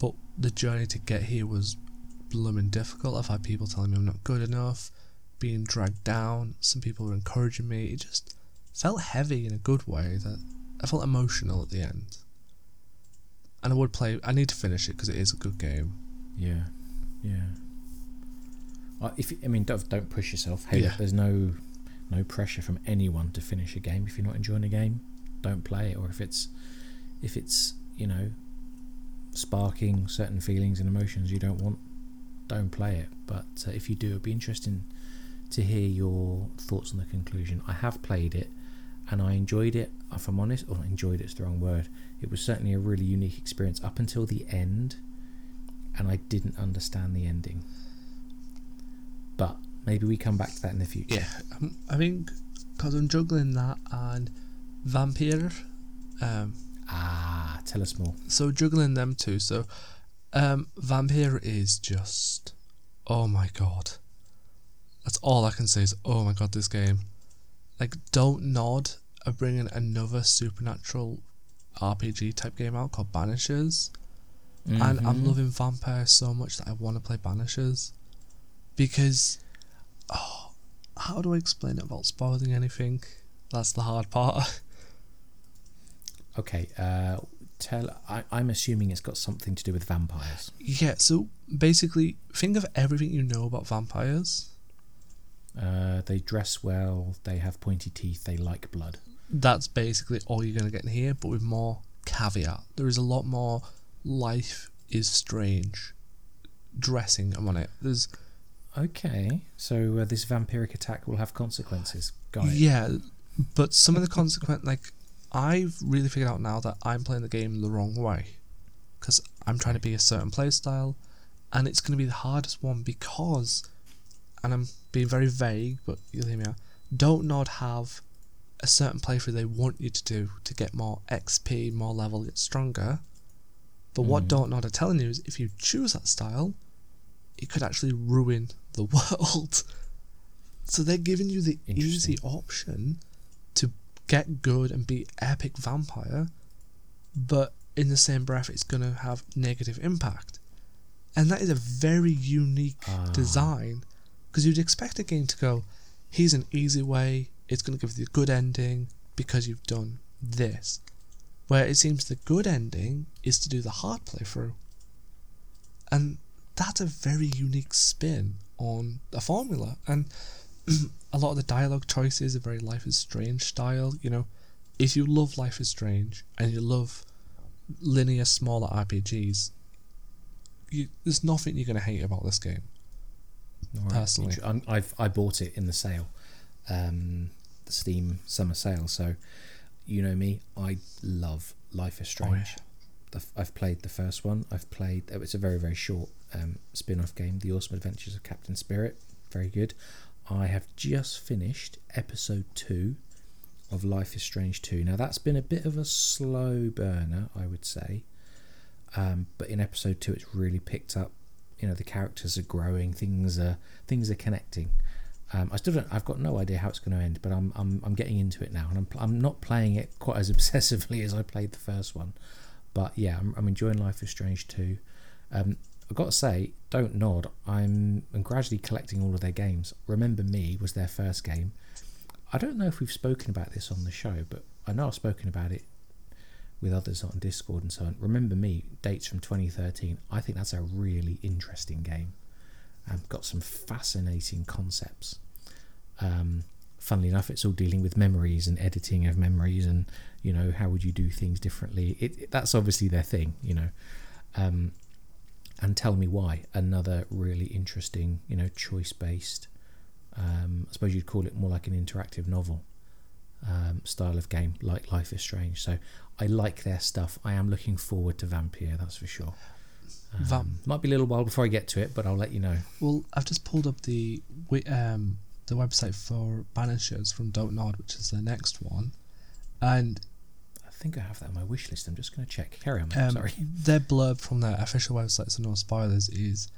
but the journey to get here was blooming difficult. I've had people telling me I'm not good enough, being dragged down. Some people were encouraging me. It just felt heavy in a good way. That I felt emotional at the end. And I would play. I need to finish it because it is a good game. Yeah, yeah. Don't push yourself. Hey, yeah. There's no pressure from anyone to finish a game. If you're not enjoying a game, don't play it. Or if it's sparking certain feelings and emotions you don't want, don't play it. But if you do, it'd be interesting to hear your thoughts on the conclusion. I have played it, and I enjoyed it. If I'm honest, or enjoyed it's the wrong word. It was certainly a really unique experience up until the end, and I didn't understand the ending. But maybe we come back to that in the future. Yeah, I think because I'm juggling that and Vampyr. Tell us more. So juggling them two. So Vampyr is just, oh my god. That's all I can say is, oh my god, this game. Like, Don't Nod are bringing another supernatural RPG type game out called Banishers. Mm-hmm. And I'm loving Vampyr so much that I want to play Banishers. Because, how do I explain it without spoiling anything? That's the hard part. Okay, I'm assuming it's got something to do with vampires. Yeah, so basically, think of everything you know about vampires. They dress well, they have pointy teeth, they like blood. That's basically all you're going to get in here, but with more caveat. There is a lot more Life is Strange dressing on it. There's okay, so this vampiric attack will have consequences, guys. Yeah, but some of the consequence, like, I've really figured out now that I'm playing the game the wrong way because I'm trying to be a certain playstyle, and it's going to be the hardest one because, and I'm being very vague, but you'll hear me out, Don't Nod have a certain playthrough they want you to do to get more XP, more level, get stronger. But what Don't Nod are telling you is if you choose that style, it could actually ruin the world. So they're giving you the easy option to get good and be epic vampire, but in the same breath it's going to have negative impact. And that is a very unique design, because you'd expect a game to go, here's an easy way, it's going to give you a good ending because you've done this. Where it seems the good ending is to do the hard playthrough. And that's a very unique spin on a formula. And a lot of the dialogue choices are very Life is Strange style. You know, if you love Life is Strange and you love linear, smaller RPGs, there's nothing you're going to hate about this game. Right. Personally, I bought it in the sale, the Steam summer sale. So, you know me, I love Life is Strange. Oh, yeah. I've played the first one. It's a very, very short spin-off game, The Awesome Adventures of Captain Spirit. Very good. I have just finished episode 2 of Life is Strange 2. Now, that's been a bit of a slow burner, I would say. But in episode 2, it's really picked up. The characters are growing, things are connecting. I've got no idea how it's going to end, but I'm getting into it now, and I'm not playing it quite as obsessively as I played the first one. But yeah, I'm enjoying Life is Strange 2. I've got to say, Don't Nod, I'm gradually collecting all of their games. Remember Me was their first game. I don't know if we've spoken about this on the show, but I know I've spoken about it with others on Discord and so on. Remember Me dates from 2013. I think that's a really interesting game. Got some fascinating concepts. Funnily enough, it's all dealing with memories and editing of memories, and how would you do things differently. That's obviously their thing, and Tell Me Why, another really interesting choice based, I suppose you'd call it more like an interactive novel style of game, like Life is Strange. So I like their stuff. I am looking forward to Vampyr, that's for sure. Might be a little while before I get to it, but I'll let you know. Well, I've just pulled up the website for Banishers from Don't Nod, which is the next one, and think I have that on my wish list. I'm just going to check. Carry on. Sorry. Their blurb from their official website, so no spoilers, is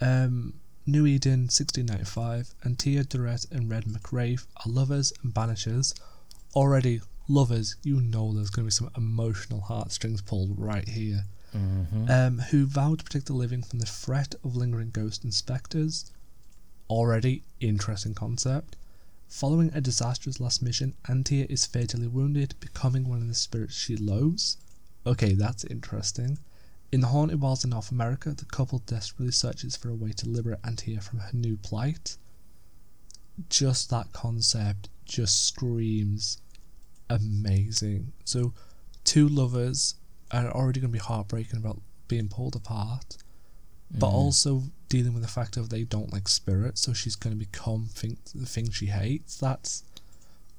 New Eden 1695 and Tia Durrett and Red McRae are lovers and banishers. Already, lovers, you know there's going to be some emotional heartstrings pulled right here. Mm-hmm. Who vowed to protect the living from the threat of lingering ghosts and spectres. Already interesting concept. Following a disastrous last mission, Antia is fatally wounded, becoming one of the spirits she loathes. Okay, that's interesting. In the haunted wilds of North America, the couple desperately searches for a way to liberate Antia from her new plight. Just that concept just screams amazing. So, two lovers are already going to be heartbreaking about being pulled apart, but also dealing with the fact of they don't like spirits, so she's going to become the thing she hates. That's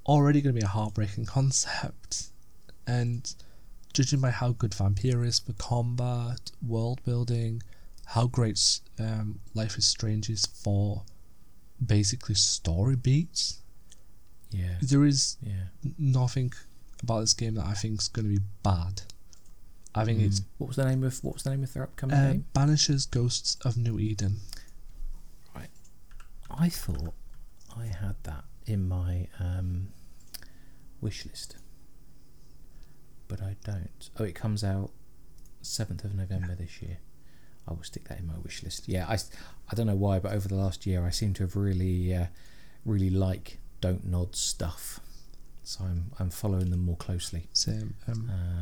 already going to be a heartbreaking concept. And judging by how good Vampyr is for combat, world building, how great Life is Strange is for basically story beats, there is nothing about this game that I think is going to be bad. I think it's what was the name of their upcoming game? Banishers Ghosts of New Eden. Right, I thought I had that in my wish list, but I don't. Oh, it comes out 7th of November this year. I will stick that in my wish list. Yeah, I don't know why, but over the last year I seem to have really like Don't Nod stuff. So I'm following them more closely. Same.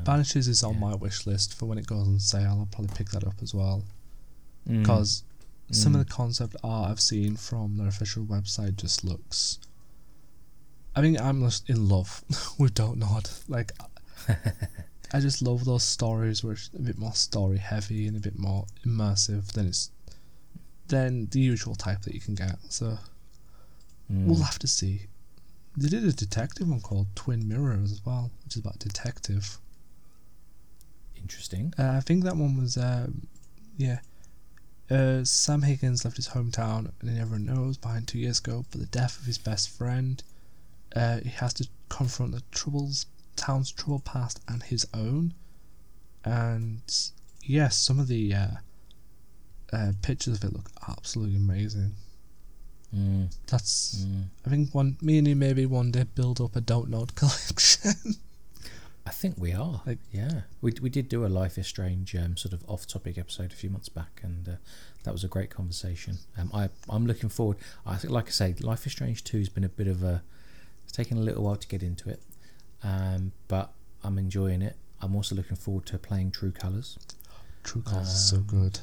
Banishers is on my wish list for when it goes on sale. I'll probably pick that up as well, because some of the concept art I've seen from their official website just looks. I mean, I'm just in love with Don't Nod. Like, I just love those stories where it's a bit more story heavy and a bit more immersive than the usual type that you can get. So we'll have to see. They did a detective one called Twin Mirrors as well, which is about a detective. Interesting. I think that one was, Sam Higgins left his hometown, and everyone knows, behind 2 years ago, for the death of his best friend. He has to confront the town's troubled past and his own. And, some of the pictures of it look absolutely amazing. I think me and you maybe one day build up a Don't Nod collection. I think we are. We did do a Life is Strange sort of off-topic episode a few months back, and that was a great conversation. I'm looking forward. I think, like I say, Life is Strange 2 has been a bit of a. It's taken a little while to get into it, but I'm enjoying it. I'm also looking forward to playing True Colors. True Colors is so good.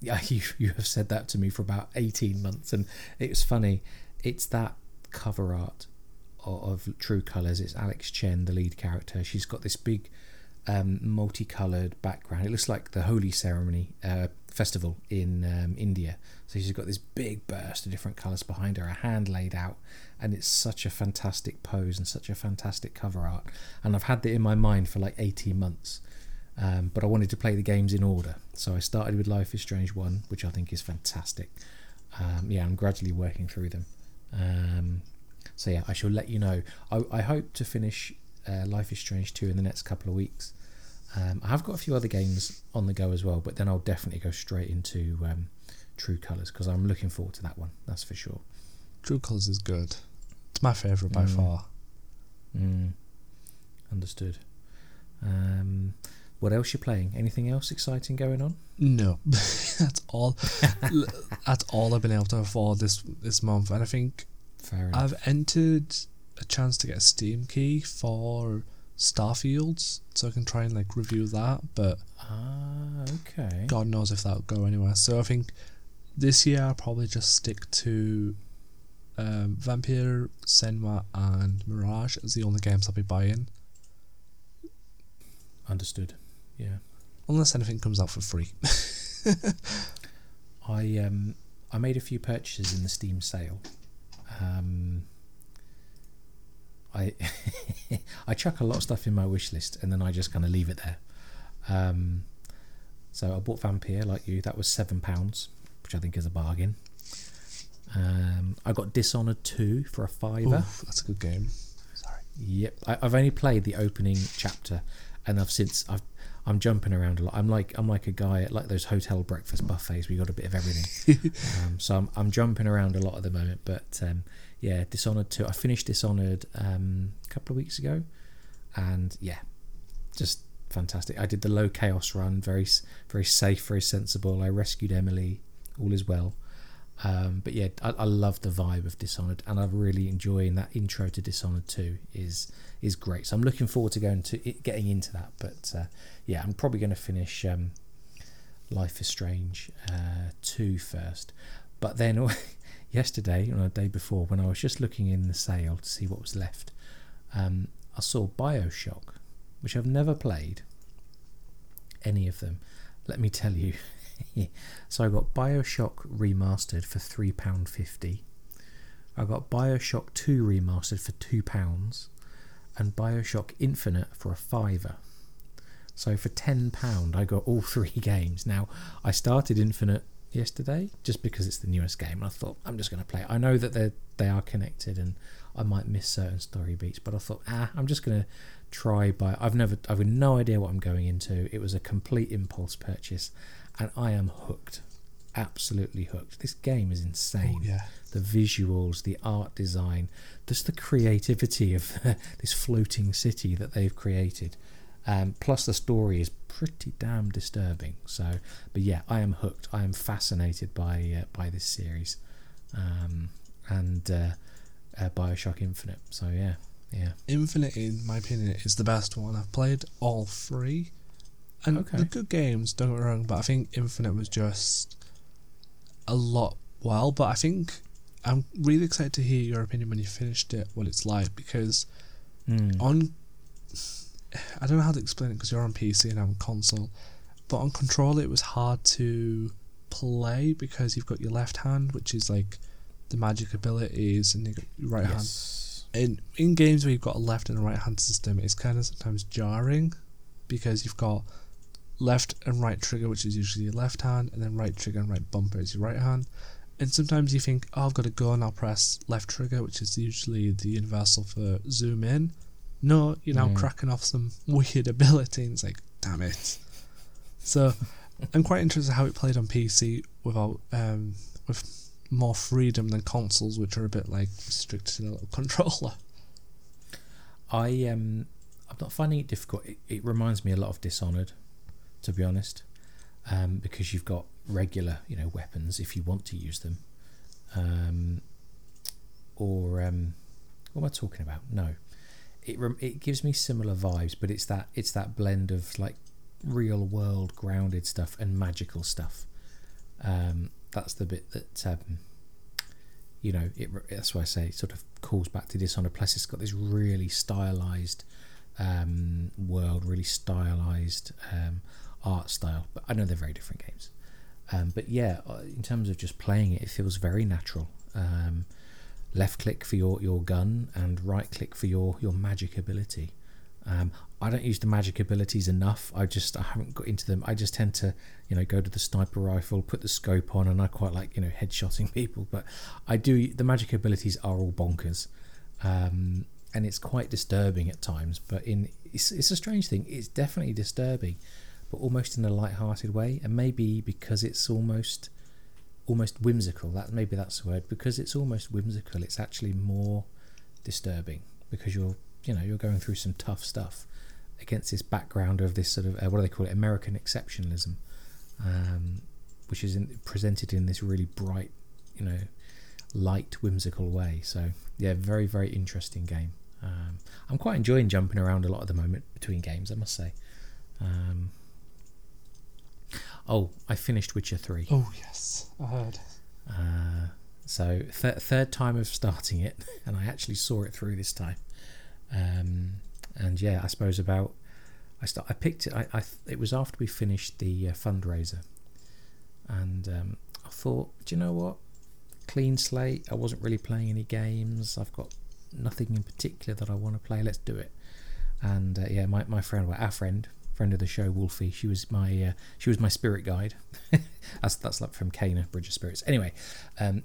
Yeah, you have said that to me for about 18 months, and it was funny. It's that cover art of True Colors. It's Alex Chen, the lead character. She's got this big multicoloured background. It looks like the Holi Ceremony festival in India. So she's got this big burst of different colours behind her, a hand laid out, and it's such a fantastic pose and such a fantastic cover art. And I've had that in my mind for like 18 months. But I wanted to play the games in order, so I started with Life is Strange 1, which I think is fantastic. I'm gradually working through them. I shall let you know. I hope to finish Life is Strange 2 in the next couple of weeks. I have got a few other games on the go as well, but then I'll definitely go straight into True Colors, because I'm looking forward to that one, that's for sure. True Colors is good. It's my favourite by far. Understood. What else you playing? Anything else exciting going on? No, that's all. That's all I've been able to afford this month, and I think I've entered a chance to get a Steam key for Starfield, so I can try and like review that. But okay, God knows if that'll go anywhere. So I think this year I'll probably just stick to Vampyr, Senua, and Mirage as the only games I'll be buying. Understood. Yeah, unless anything comes out for free. I made a few purchases in the Steam sale. I chuck a lot of stuff in my wish list and then I just kind of leave it there. So I bought Vampyr, like you. That was £7, which I think is a bargain. I got Dishonored 2 for a £5. That's a good game. Sorry. Yep, I've only played the opening chapter, and I'm jumping around a lot. I'm like a guy at like those hotel breakfast buffets where you got a bit of everything. So I'm jumping around a lot at the moment. But yeah, Dishonored 2. I finished Dishonored a couple of weeks ago, and yeah, just fantastic. I did the low chaos run, very very safe, very sensible. I rescued Emily. All is well. But yeah, I love the vibe of Dishonored, and I'm really enjoying that intro to Dishonored 2 is great. So I'm looking forward to getting into that. But yeah, I'm probably going to finish Life is Strange 2 first. But then yesterday, or the day before, when I was just looking in the sale to see what was left, I saw BioShock, which I've never played any of them. Let me tell you. So I got BioShock Remastered for £3.50. I got BioShock 2 Remastered for £2, and BioShock Infinite for a £5. So for £10, I got all three games. Now, I started Infinite yesterday just because it's the newest game, and I thought I'm just going to play it. I know that they are connected, and I might miss certain story beats, but I thought I'm just going to try. I've no idea what I'm going into. It was a complete impulse purchase. And I am hooked, absolutely hooked. This game is insane. Oh, yeah. The visuals, the art design, just the creativity of this floating city that they've created. Plus the story is pretty damn disturbing. So, but yeah, I am hooked. I am fascinated by this series, and BioShock Infinite. So yeah. Infinite, in my opinion, is the best one. I've played all three. And okay. They're good games, don't get me wrong, but I think Infinite was just a lot. Well, but I think I'm really excited to hear your opinion when you finished it, what it's like, because I don't know how to explain it because you're on PC and I'm on console, but on controller it was hard to play because you've got your left hand, which is like the magic abilities, and you've got your right hand. And in games where you've got a left and a right hand system, it's kind of sometimes jarring because you've got left and right trigger, which is usually your left hand, and then right trigger and right bumper is your right hand. And sometimes you think, I've got a gun, I'll press left trigger, which is usually the universal for zoom in. No, you're now cracking off some weird ability, and it's like, damn it. So I'm quite interested how it played on PC without with more freedom than consoles, which are a bit like restricted in a little controller. I'm not finding it difficult. It reminds me a lot of Dishonored, to be honest, because you've got regular, weapons if you want to use them, what am I talking about? No, it gives me similar vibes, but it's that blend of like real world grounded stuff and magical stuff. That's the bit that that's why I say it sort of calls back to Dishonored. Plus, it's got this really stylized world, really stylized art style, but I know they're very different games, but yeah, in terms of just playing it feels very natural. Left click for your gun and right click for your magic ability. I don't use the magic abilities enough. I haven't got into them. I just tend to go to the sniper rifle, put the scope on, and I quite like headshotting people, but I do, the magic abilities are all bonkers, and it's quite disturbing at times, but it's a strange thing. It's definitely disturbing, but almost in a light-hearted way, and maybe because it's almost whimsical. That's the word. Because it's almost whimsical, it's actually more disturbing because you're going through some tough stuff against this background of this sort of what do they call it, American exceptionalism, which is presented in this really bright, light, whimsical way. So yeah, very very interesting game. I'm quite enjoying jumping around a lot at the moment between games, I must say. I finished Witcher 3. Oh yes, I heard. So third time of starting it, and I actually saw it through this time. And yeah, I suppose I picked it. It was after we finished the fundraiser, and I thought, do you know what? Clean slate. I wasn't really playing any games. I've got nothing in particular that I want to play. Let's do it. And yeah, my friend, friend of the show, Wolfie, she was my spirit guide. that's like from Cana, Bridge of Spirits. Anyway,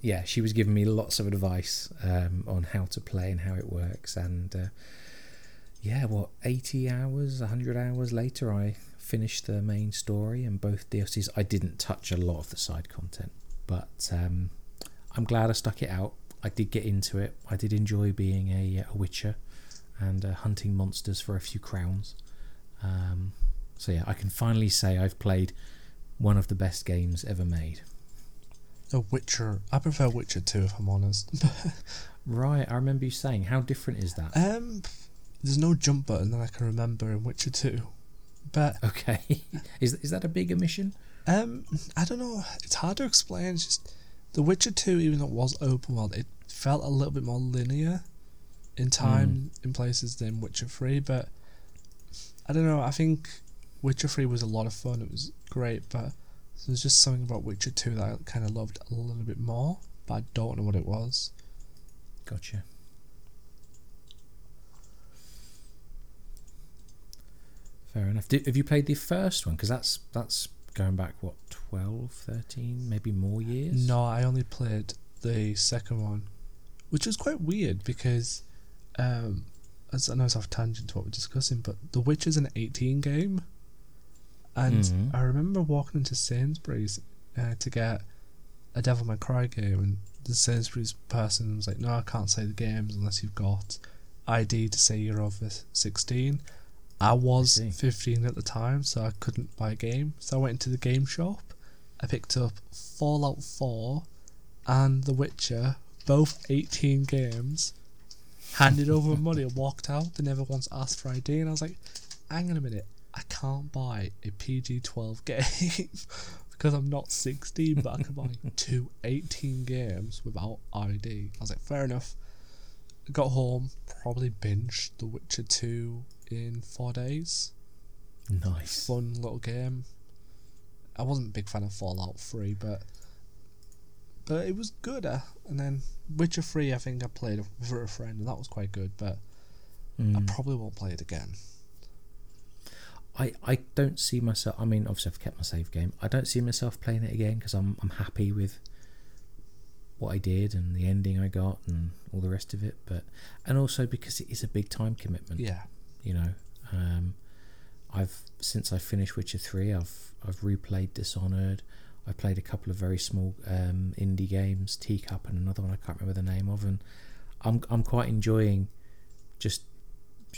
yeah, she was giving me lots of advice on how to play and how it works, and yeah, what, 80 hours, 100 hours later, I finished the main story and both DLCs. I didn't touch a lot of the side content, but I'm glad I stuck it out. I did get into it. I did enjoy being a witcher and hunting monsters for a few crowns. So yeah, I can finally say I've played one of the best games ever made. A Witcher. I prefer Witcher 2, if I'm honest. Right, I remember you saying. How different is that? There's no jump button that I can remember in Witcher 2. But okay. Is that a big omission? I don't know. It's hard to explain. It's just The Witcher 2, even though it was open world, it felt a little bit more linear in time, in places than Witcher 3, but I don't know, I think Witcher 3 was a lot of fun, it was great, but there's just something about Witcher 2 that I kind of loved a little bit more, but I don't know what it was. Gotcha. Fair enough. Have you played the first one? Because that's going back, what, 12, 13, maybe more years? No, I only played the second one, which was quite weird because, I know it's off tangent to what we're discussing, but The Witcher's an 18 game, and I remember walking into Sainsbury's to get a Devil May Cry game, and the Sainsbury's person was like, no, I can't say the games unless you've got ID to say you're over 16. I was 15 at the time, so I couldn't buy a game. So I went into the game shop. I picked up Fallout 4 and The Witcher, both 18 games, handed over money and walked out. They never once asked for ID, and I was like, hang on a minute, I can't buy a PG-12 game because I'm not 16, but I can buy two 18 games without ID. I was like, fair enough. I got home, probably binged The Witcher 2 in 4 days. Nice. Fun little game. I wasn't a big fan of Fallout 3, but it was good. And then Witcher 3, I think I played with a friend, and that was quite good, but I probably won't play it again. I don't see myself... I mean, obviously I've kept my save game. I don't see myself playing it again because I'm happy with what I did and the ending I got and all the rest of it. And also because it is a big time commitment. Yeah. You know, since I finished Witcher 3, I've replayed Dishonored. I played a couple of very small indie games, Teacup and another one I can't remember the name of, and I'm quite enjoying just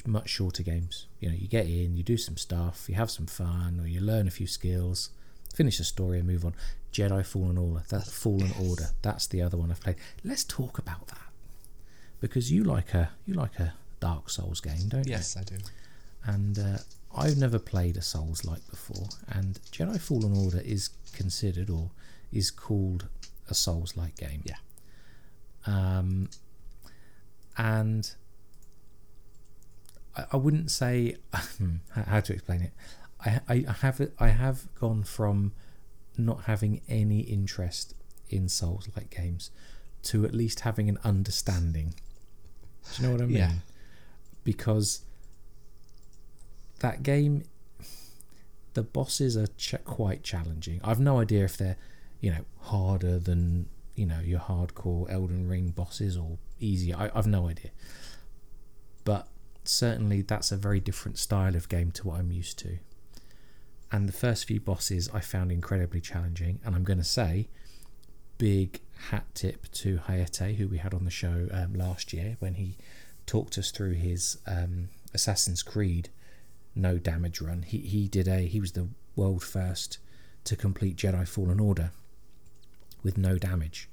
much shorter games. You know, you get in, you do some stuff, you have some fun, or you learn a few skills, finish the story and move on. Jedi Fallen Order. That's the other one I've played. Let's talk about that because you like a Dark Souls game, don't you? Yes, I do. And I've never played a Souls-like before, and Jedi Fallen Order is considered or is called a Souls-like game. Yeah. And I wouldn't say how to explain it. I have gone from not having any interest in Souls-like games to at least having an understanding. Do you know what I mean? Yeah. Because that game, the bosses are quite challenging. I've no idea if they're, you know, harder than, you know, your hardcore Elden Ring bosses or easier. I've no idea. But certainly that's a very different style of game to what I'm used to. And the first few bosses I found incredibly challenging. And I'm going to say, big hat tip to Hayate, who we had on the show last year when he talked us through his Assassin's Creed no damage run. He was the world first to complete Jedi Fallen Order with no damage,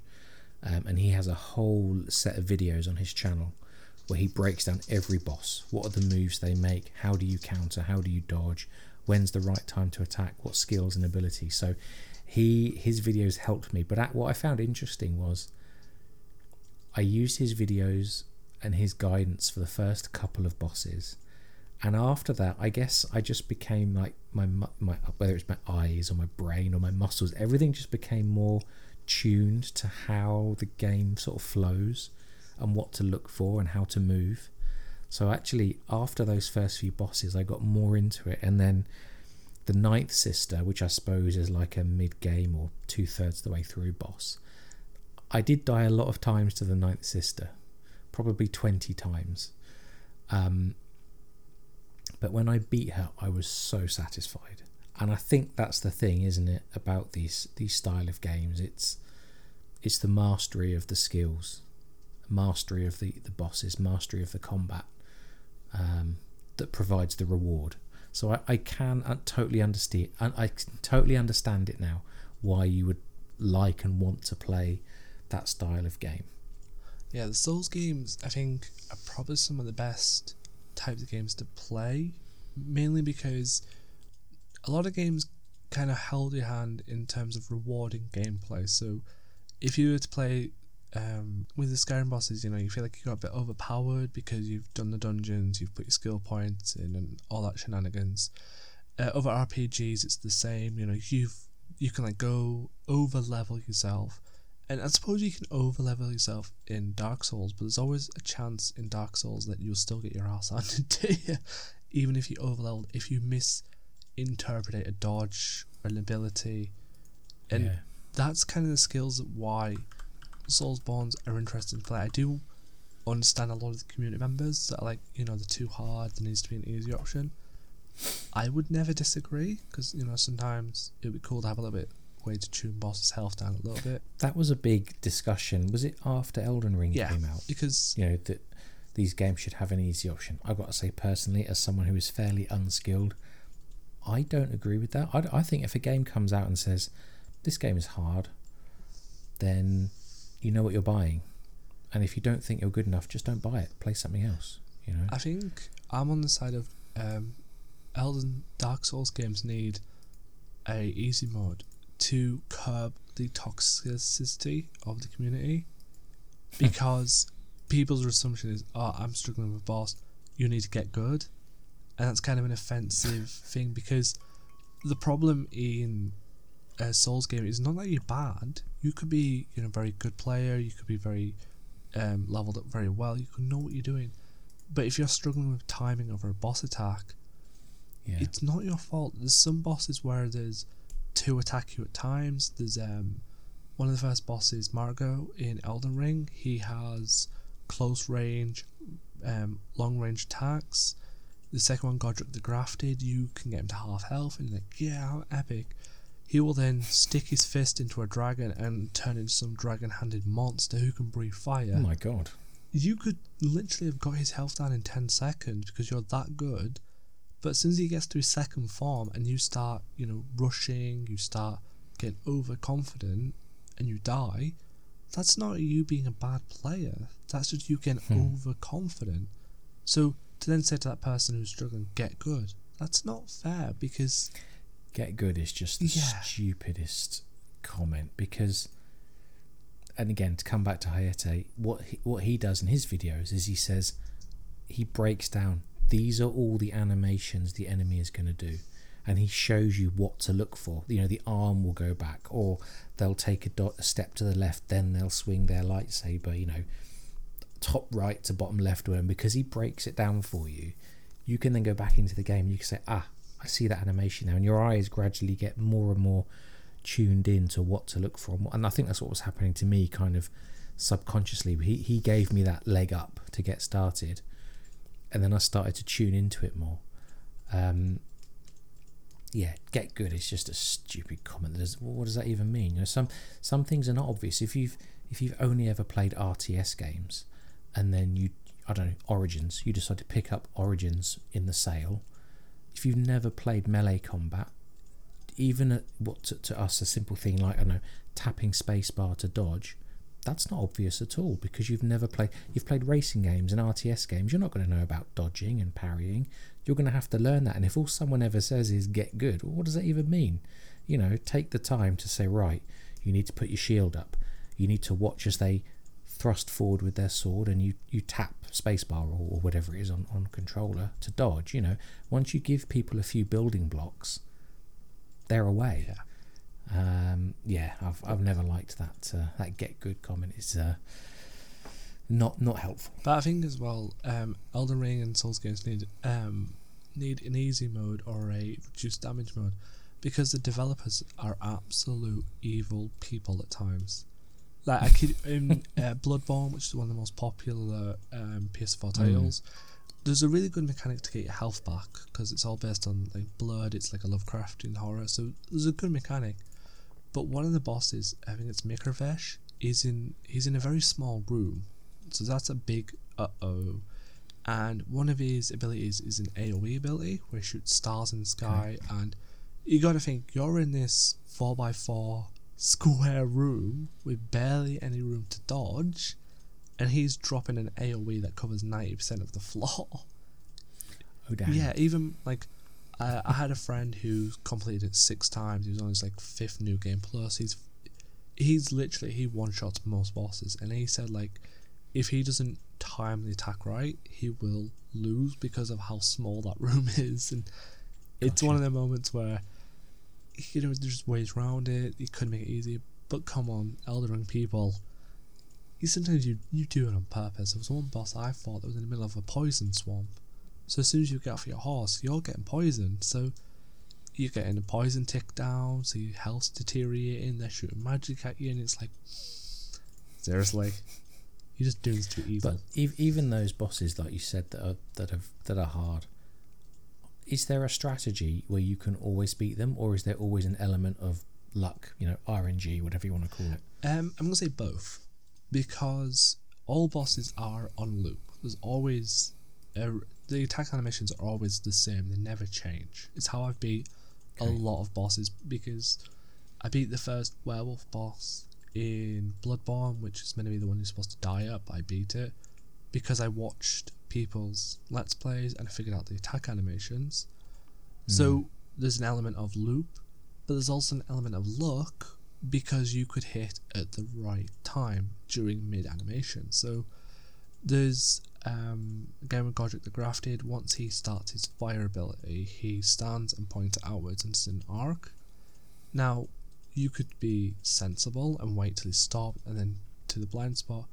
and he has a whole set of videos on his channel where he breaks down every boss. What are the moves they make? How do you counter? How do you dodge? When's the right time to attack? What skills and abilities? So his videos helped me, but what I found interesting was I used his videos and his guidance for the first couple of bosses, and after that I guess I just became like my whether it's my eyes or my brain or my muscles, everything just became more tuned to how the game sort of flows and what to look for and how to move. So actually after those first few bosses I got more into it, and then the ninth sister, which I suppose is like a mid-game or 2/3 the way through boss, I did die a lot of times to the ninth sister, probably 20 times, But when I beat her, I was so satisfied. And I think that's the thing, isn't it, about these style of games. It's the mastery of the skills, mastery of the bosses, mastery of the combat that provides the reward. So I can totally understand, and I can totally understand it now, why you would like and want to play that style of game. Yeah, the Souls games, I think, are probably some of the best types of games to play, mainly because a lot of games kind of held your hand in terms of rewarding gameplay. So if you were to play with the Skyrim bosses, you know, you feel like you got a bit overpowered because you've done the dungeons, you've put your skill points in and all that shenanigans. Other RPGs, it's the same, you know, you can like go over level yourself, and I suppose you can over level yourself in Dark Souls, but there's always a chance in Dark Souls that you'll still get your ass handed to you, even if you over leveled, if you misinterpret a dodge or an ability, and that's kind of the skills that why Soulsborns are interesting to play. I do understand a lot of the community members that are like, you know, they're too hard, there needs to be an easy option. I would never disagree, because, you know, sometimes it would be cool to have a little bit way to tune boss's health down a little bit. That was a big discussion. Was it after Elden Ring came out? Because, you know, that these games should have an easy option. I've got to say, personally, as someone who is fairly unskilled, I don't agree with that. I think if a game comes out and says, this game is hard, then you know what you're buying, and if you don't think you're good enough, just don't buy it, play something else, you know. I think I'm on the side of Dark Souls games need a easy mode to curb the toxicity of the community, because people's assumption is, oh, I'm struggling with boss, you need to get good, and that's kind of an offensive thing, because the problem in a Souls game is not that you're bad. You could be, you know, very good player, you could be very leveled up very well, you could know what you're doing, but if you're struggling with timing over a boss attack, it's not your fault. There's some bosses where there's two attack you at times. There's one of the first bosses, Margot in Elden Ring, he has close range, long range attacks. The second one, Godric the Grafted, you can get him to half health and you're like, yeah, how epic. He will then stick his fist into a dragon and turn into some dragon-handed monster who can breathe fire. Oh my god. You could literally have got his health down in 10 seconds because you're that good, but as soon as he gets to his second form and you start, you know, rushing, you start getting overconfident and you die, that's not you being a bad player. That's just you getting overconfident. So to then say to that person who's struggling, get good, that's not fair, because get good is just the stupidest comment, because, and again, to come back to Hayate, what he does in his videos is he says, he breaks down, these are all the animations the enemy is going to do, and he shows you what to look for. You know, the arm will go back, or they'll take a step to the left, then they'll swing their lightsaber, you know, top right to bottom left, and because he breaks it down for you, you can then go back into the game and you can say, I see that animation now, and your eyes gradually get more and more tuned in to what to look for. And I think that's what was happening to me, kind of subconsciously. He gave me that leg up to get started, and then I started to tune into it more. Get good is just a stupid comment. What does that even mean? You know, some things are not obvious. If you've only ever played RTS games, and then Origins, you decide to pick up Origins in the sale. If you've never played melee combat, even to us a simple thing like, tapping spacebar to dodge, that's not obvious at all, because you've played racing games and RTS games, you're not going to know about dodging and parrying. You're going to have to learn that, and if all someone ever says is get good, well, what does that even mean? You know, take the time to say, right, you need to put your shield up, you need to watch as they thrust forward with their sword, and you tap spacebar or whatever it is on controller to dodge. You know, once you give people a few building blocks, they're away. I've never liked that get good comment. It's not helpful. But I think as well, Elden Ring and Souls games need an easy mode or a reduced damage mode, because the developers are absolute evil people at times. Like, I kid, in Bloodborne, which is one of the most popular PS4 titles, There's a really good mechanic to get your health back, because it's all based on like blood. It's like a Lovecraftian horror, so there's a good mechanic. But one of the bosses, I think it's Mikrovesh, he's in a very small room, so that's a big uh-oh. And one of his abilities is an AoE ability where he shoots stars in the sky, and you gotta think, you're in this 4x4 square room with barely any room to dodge, and he's dropping an AoE that covers 90% of the floor. Oh damn! Yeah, even like I had a friend who completed it 6 times. He was on his like 5th new game plus. He's literally, he one shots most bosses, and he said like if he doesn't time the attack right, he will lose because of how small that room is. And it's one of the moments where, you know, there's ways around it. You could make it easier, but come on, Elden Ring people, sometimes you do it on purpose. There was one boss I fought that was in the middle of a poison swamp, so as soon as you get off your horse, you're getting poisoned, so you're getting a poison tick down, so your health's deteriorating, they're shooting magic at you, and it's like, seriously, you're just doing this to be evil. But even those bosses, like you said, that are hard, is there a strategy where you can always beat them, or is there always an element of luck, you know, RNG, whatever you want to call it? I'm going to say both, because all bosses are on loop. There's always the attack animations are always the same. They never change. It's how I've beat a lot of bosses, because I beat the first werewolf boss in Bloodborne, which is meant to be the one who's supposed to die up. I beat it because I watched people's Let's Plays and I figured out the attack animations. So there's an element of loop, but there's also an element of luck, because you could hit at the right time during mid-animation. So there's again with Godric the Grafted, once he starts his fire ability, he stands and points outwards and it's an arc. Now you could be sensible and wait till he stops and then to the blind spot,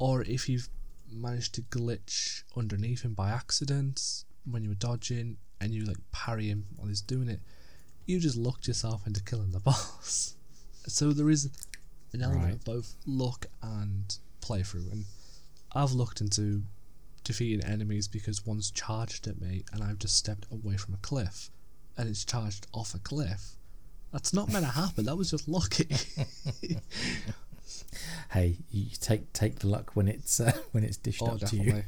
or if you've managed to glitch underneath him by accident when you were dodging and you like parry him while he's doing it, you just lucked yourself into killing the boss. So there is an element of both luck and playthrough, and I've looked into defeating enemies because one's charged at me and I've just stepped away from a cliff and it's charged off a cliff. That's not meant to happen. That was just lucky. Hey, you take the luck when it's dished up definitely. To you.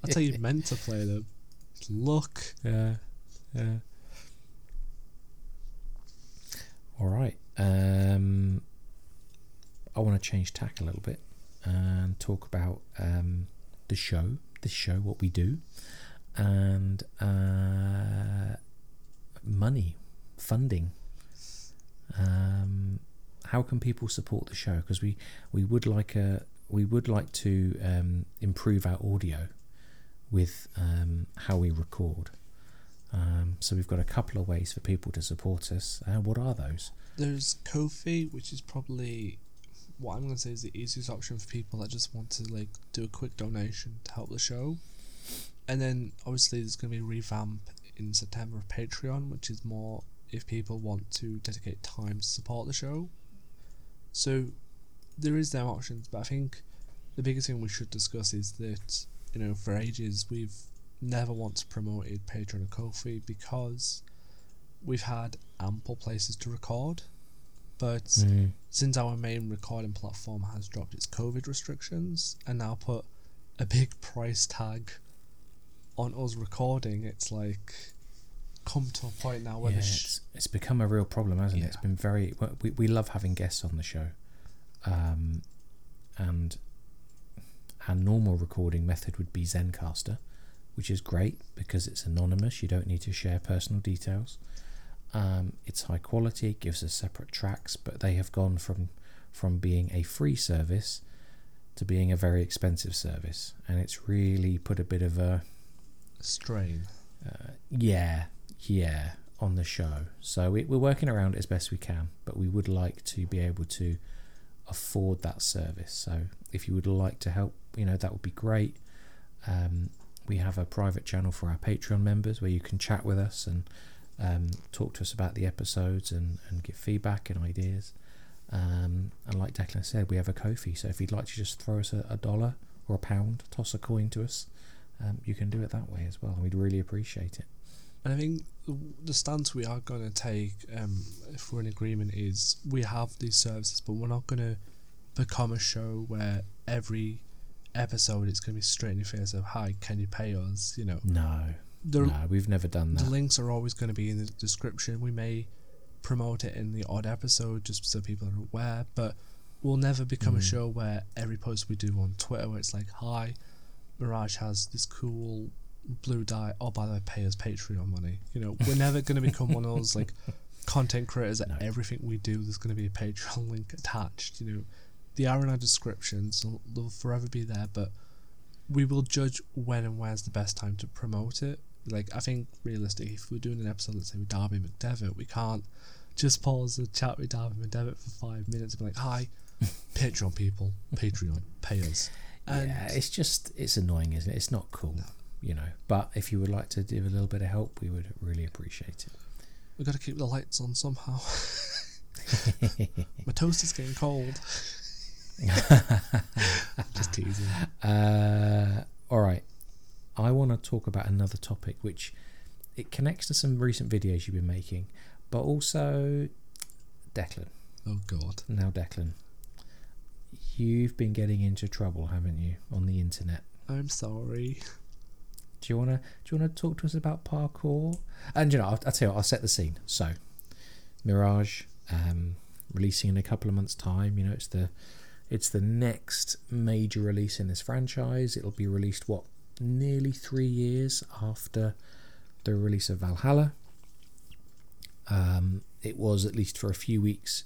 That's how you meant to play them. It's luck. Yeah. All right. I want to change tack a little bit and talk about this show, what we do, and money, funding. How can people support the show? Because we would like to improve our audio with how we record. So we've got a couple of ways for people to support us. What are those? There's Ko-Fi, which is probably what I'm going to say is the easiest option for people that just want to like do a quick donation to help the show. And then obviously there's going to be a revamp in September of Patreon, which is more if people want to dedicate time to support the show. So there is their options, but I think the biggest thing we should discuss is that, you know, for ages we've never once promoted Patreon and Ko-Fi because we've had ample places to record, but since our main recording platform has dropped its COVID restrictions and now put a big price tag on us recording, it's like come to a point now where it's become a real problem, hasn't it? It's been very we love having guests on the show, and our normal recording method would be Zencaster, which is great because it's anonymous. You don't need to share personal details. It's high quality, gives us separate tracks, but they have gone from being a free service to being a very expensive service, and it's really put a bit of a strain on the show. So we're working around it as best we can, but we would like to be able to afford that service. So if you would like to help, you know, that would be great. We have a private channel for our Patreon members where you can chat with us and talk to us about the episodes and give feedback and ideas. And like Declan said, we have a Ko-Fi, so if you'd like to just throw us a dollar or a pound, toss a coin to us, you can do it that way as well, and we'd really appreciate it. And I think the stance we are going to take, if we're in agreement, is we have these services, but we're not going to become a show where every episode it's going to be straight in your face of, hi, can you pay us, you know. No, we've never done that. The links are always going to be in the description. We may promote it in the odd episode just so people are aware, but we'll never become a show where every post we do on Twitter where it's like, hi, Mirage has this cool blue dye, oh by the way, pay us Patreon money, you know. We're never going to become one of those like content creators that everything we do there's going to be a Patreon link attached, you know. They are in our descriptions, so they'll forever be there, but we will judge when and where's the best time to promote it. Like, I think realistically, if we're doing an episode, let's say with Darby McDevitt, we can't just pause the chat with Darby McDevitt for 5 minutes and be like, hi, Patreon people, Patreon, pay us. And yeah, it's just, it's annoying, isn't it? It's not cool, you know. But if you would like to do a little bit of help, we would really appreciate it. We've got to keep the lights on somehow. My toaster's getting cold. Just teasing. All right. I want to talk about another topic, which it connects to some recent videos you've been making, but also Declan. Oh, God. Now, Declan, you've been getting into trouble, haven't you, on the internet? I'm sorry. Do you want to talk to us about parkour? And, you know, I'll tell you what, I'll set the scene. So, Mirage, releasing in a couple of months' time. You know, it's the next major release in this franchise. It'll be released, what, nearly 3 years after the release of Valhalla. It was, at least for a few weeks,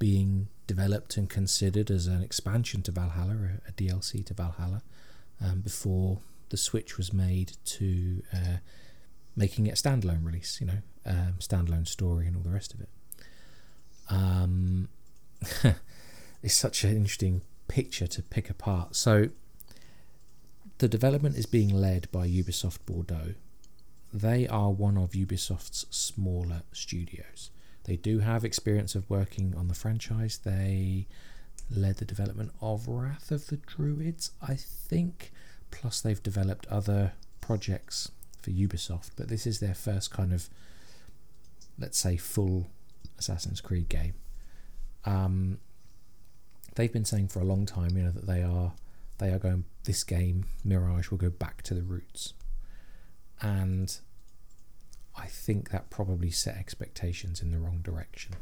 being developed and considered as an expansion to Valhalla, a DLC to Valhalla, before the switch was made to making it a standalone release, you know, standalone story and all the rest of it. It's such an interesting picture to pick apart. So the development is being led by Ubisoft Bordeaux. They are one of Ubisoft's smaller studios. They do have experience of working on the franchise. They led the development of Wrath of the Druids, I think. Plus, they've developed other projects for Ubisoft. But this is their first kind of, let's say, full Assassin's Creed game. They've been saying for a long time, you know, that they are going, this game, Mirage, will go back to the roots. And I think that probably set expectations in the wrong direction.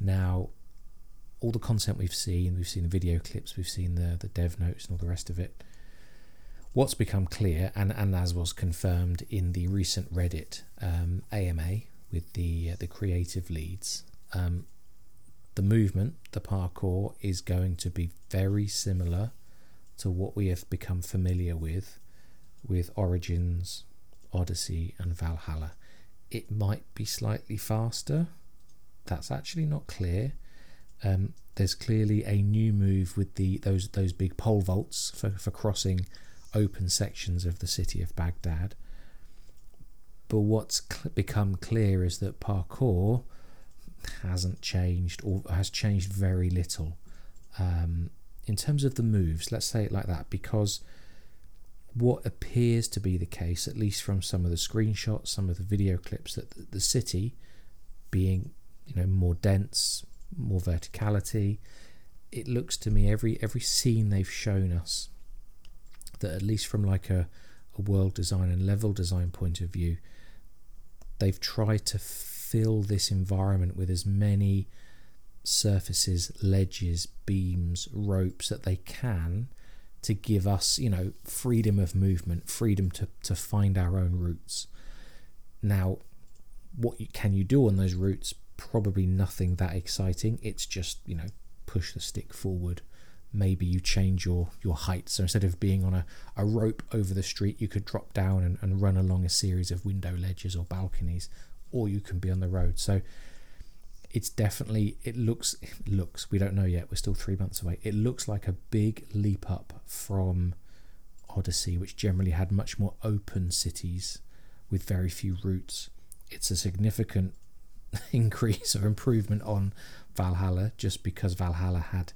Now, all the content we've seen the video clips, we've seen the dev notes and all the rest of it, what's become clear, and as was confirmed in the recent Reddit AMA with the creative leads, the movement, the parkour, is going to be very similar to what we have become familiar with Origins, Odyssey and Valhalla. It might be slightly faster. That's actually not clear. There's clearly a new move with those big pole vaults for crossing open sections of the city of Baghdad. But what's become clear is that parkour hasn't changed, or has changed very little, in terms of the moves, let's say it like that, because what appears to be the case, at least from some of the screenshots, some of the video clips, that the city being, you know, more dense, more verticality, it looks to me every scene they've shown us that, at least from like a world design and level design point of view, they've tried to fill this environment with as many surfaces, ledges, beams, ropes that they can, to give us, you know, freedom of movement, freedom to find our own routes. Now, what can you do on those routes? Probably nothing that exciting. It's just, you know, push the stick forward. Maybe you change your height, so instead of being on a rope over the street, you could drop down and run along a series of window ledges or balconies, or you can be on the road. So it's definitely, it looks, we don't know yet, we're still 3 months away, it looks like a big leap up from Odyssey, which generally had much more open cities with very few routes. It's a significant increase or improvement on Valhalla, just because Valhalla had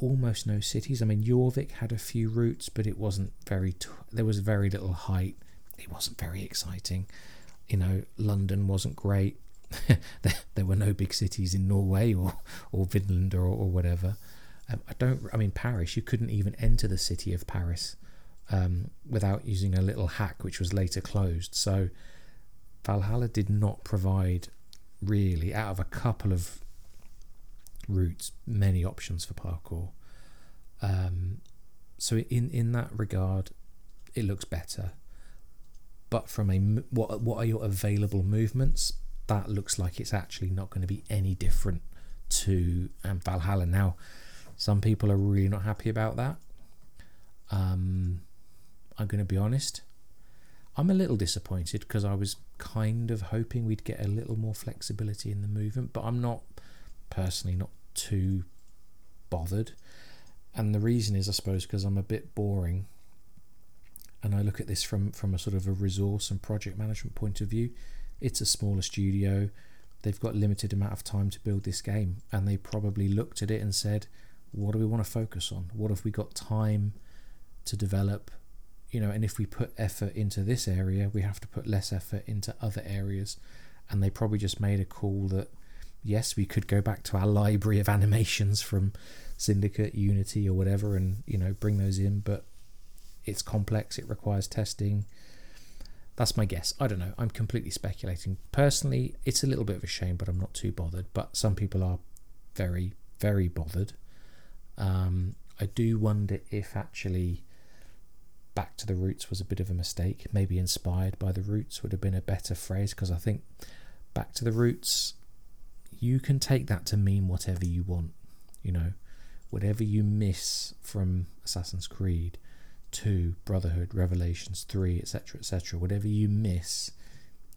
almost no cities. I mean, Jorvik had a few routes, but it wasn't very... there was very little height. It wasn't very exciting. You know, London wasn't great. There were no big cities in Norway or Finland or whatever. I mean, Paris, you couldn't even enter the city of Paris without using a little hack, which was later closed. So Valhalla did not provide, really, out of a couple of routes, many options for parkour. So in that regard, it looks better. But from a what are your available movements, that looks like it's actually not going to be any different to Valhalla. Now, some people are really not happy about that. I'm going to be honest, I'm a little disappointed because I was kind of hoping we'd get a little more flexibility in the movement, but I'm not personally not too bothered. And the reason is, I suppose, because I'm a bit boring, and I look at this from a sort of a resource and project management point of view. It's a smaller studio. They've got limited amount of time to build this game, and they probably looked at it and said, what do we want to focus on? What have we got time to develop? You know, and if we put effort into this area, we have to put less effort into other areas. And they probably just made a call that, yes, we could go back to our library of animations from Syndicate, Unity, or whatever, and, you know, bring those in, but it's complex, it requires testing. That's my guess. I don't know. I'm completely speculating. Personally, it's a little bit of a shame, but I'm not too bothered. But some people are very, very bothered. I do wonder if actually Back to the Roots was a bit of a mistake. Maybe Inspired by the Roots would have been a better phrase, because I think Back to the Roots, you can take that to mean whatever you want. You know, whatever you miss from Assassin's Creed 2, Brotherhood, Revelations 3, etc., etc., whatever you miss,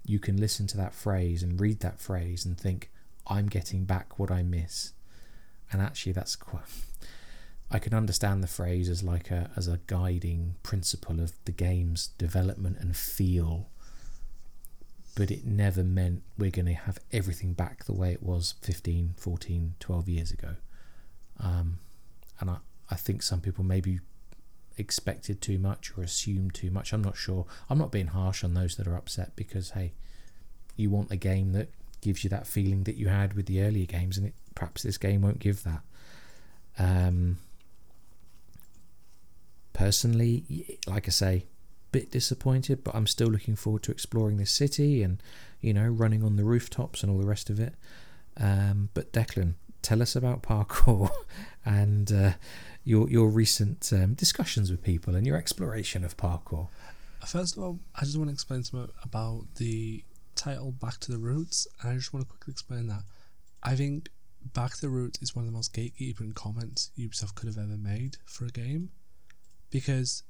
you can listen to that phrase and read that phrase and think, I'm getting back what I miss. And actually, that's quite... I can understand the phrase as like a guiding principle of the game's development and feel, but it never meant we're going to have everything back the way it was 15, 14, 12 years ago. And I think some people maybe expected too much or assumed too much. I'm not sure. I'm not being harsh on those that are upset, because hey, you want a game that gives you that feeling that you had with the earlier games, and perhaps this game won't give that. Personally, like I say, bit disappointed, but I'm still looking forward to exploring this city and, you know, running on the rooftops and all the rest of it. But Declan, tell us about parkour and your recent discussions with people and your exploration of parkour. First of all, I just want to explain something about the title Back to the Roots, and I just want to quickly explain that. I think Back to the Roots is one of the most gatekeeping comments Ubisoft could have ever made for a game, because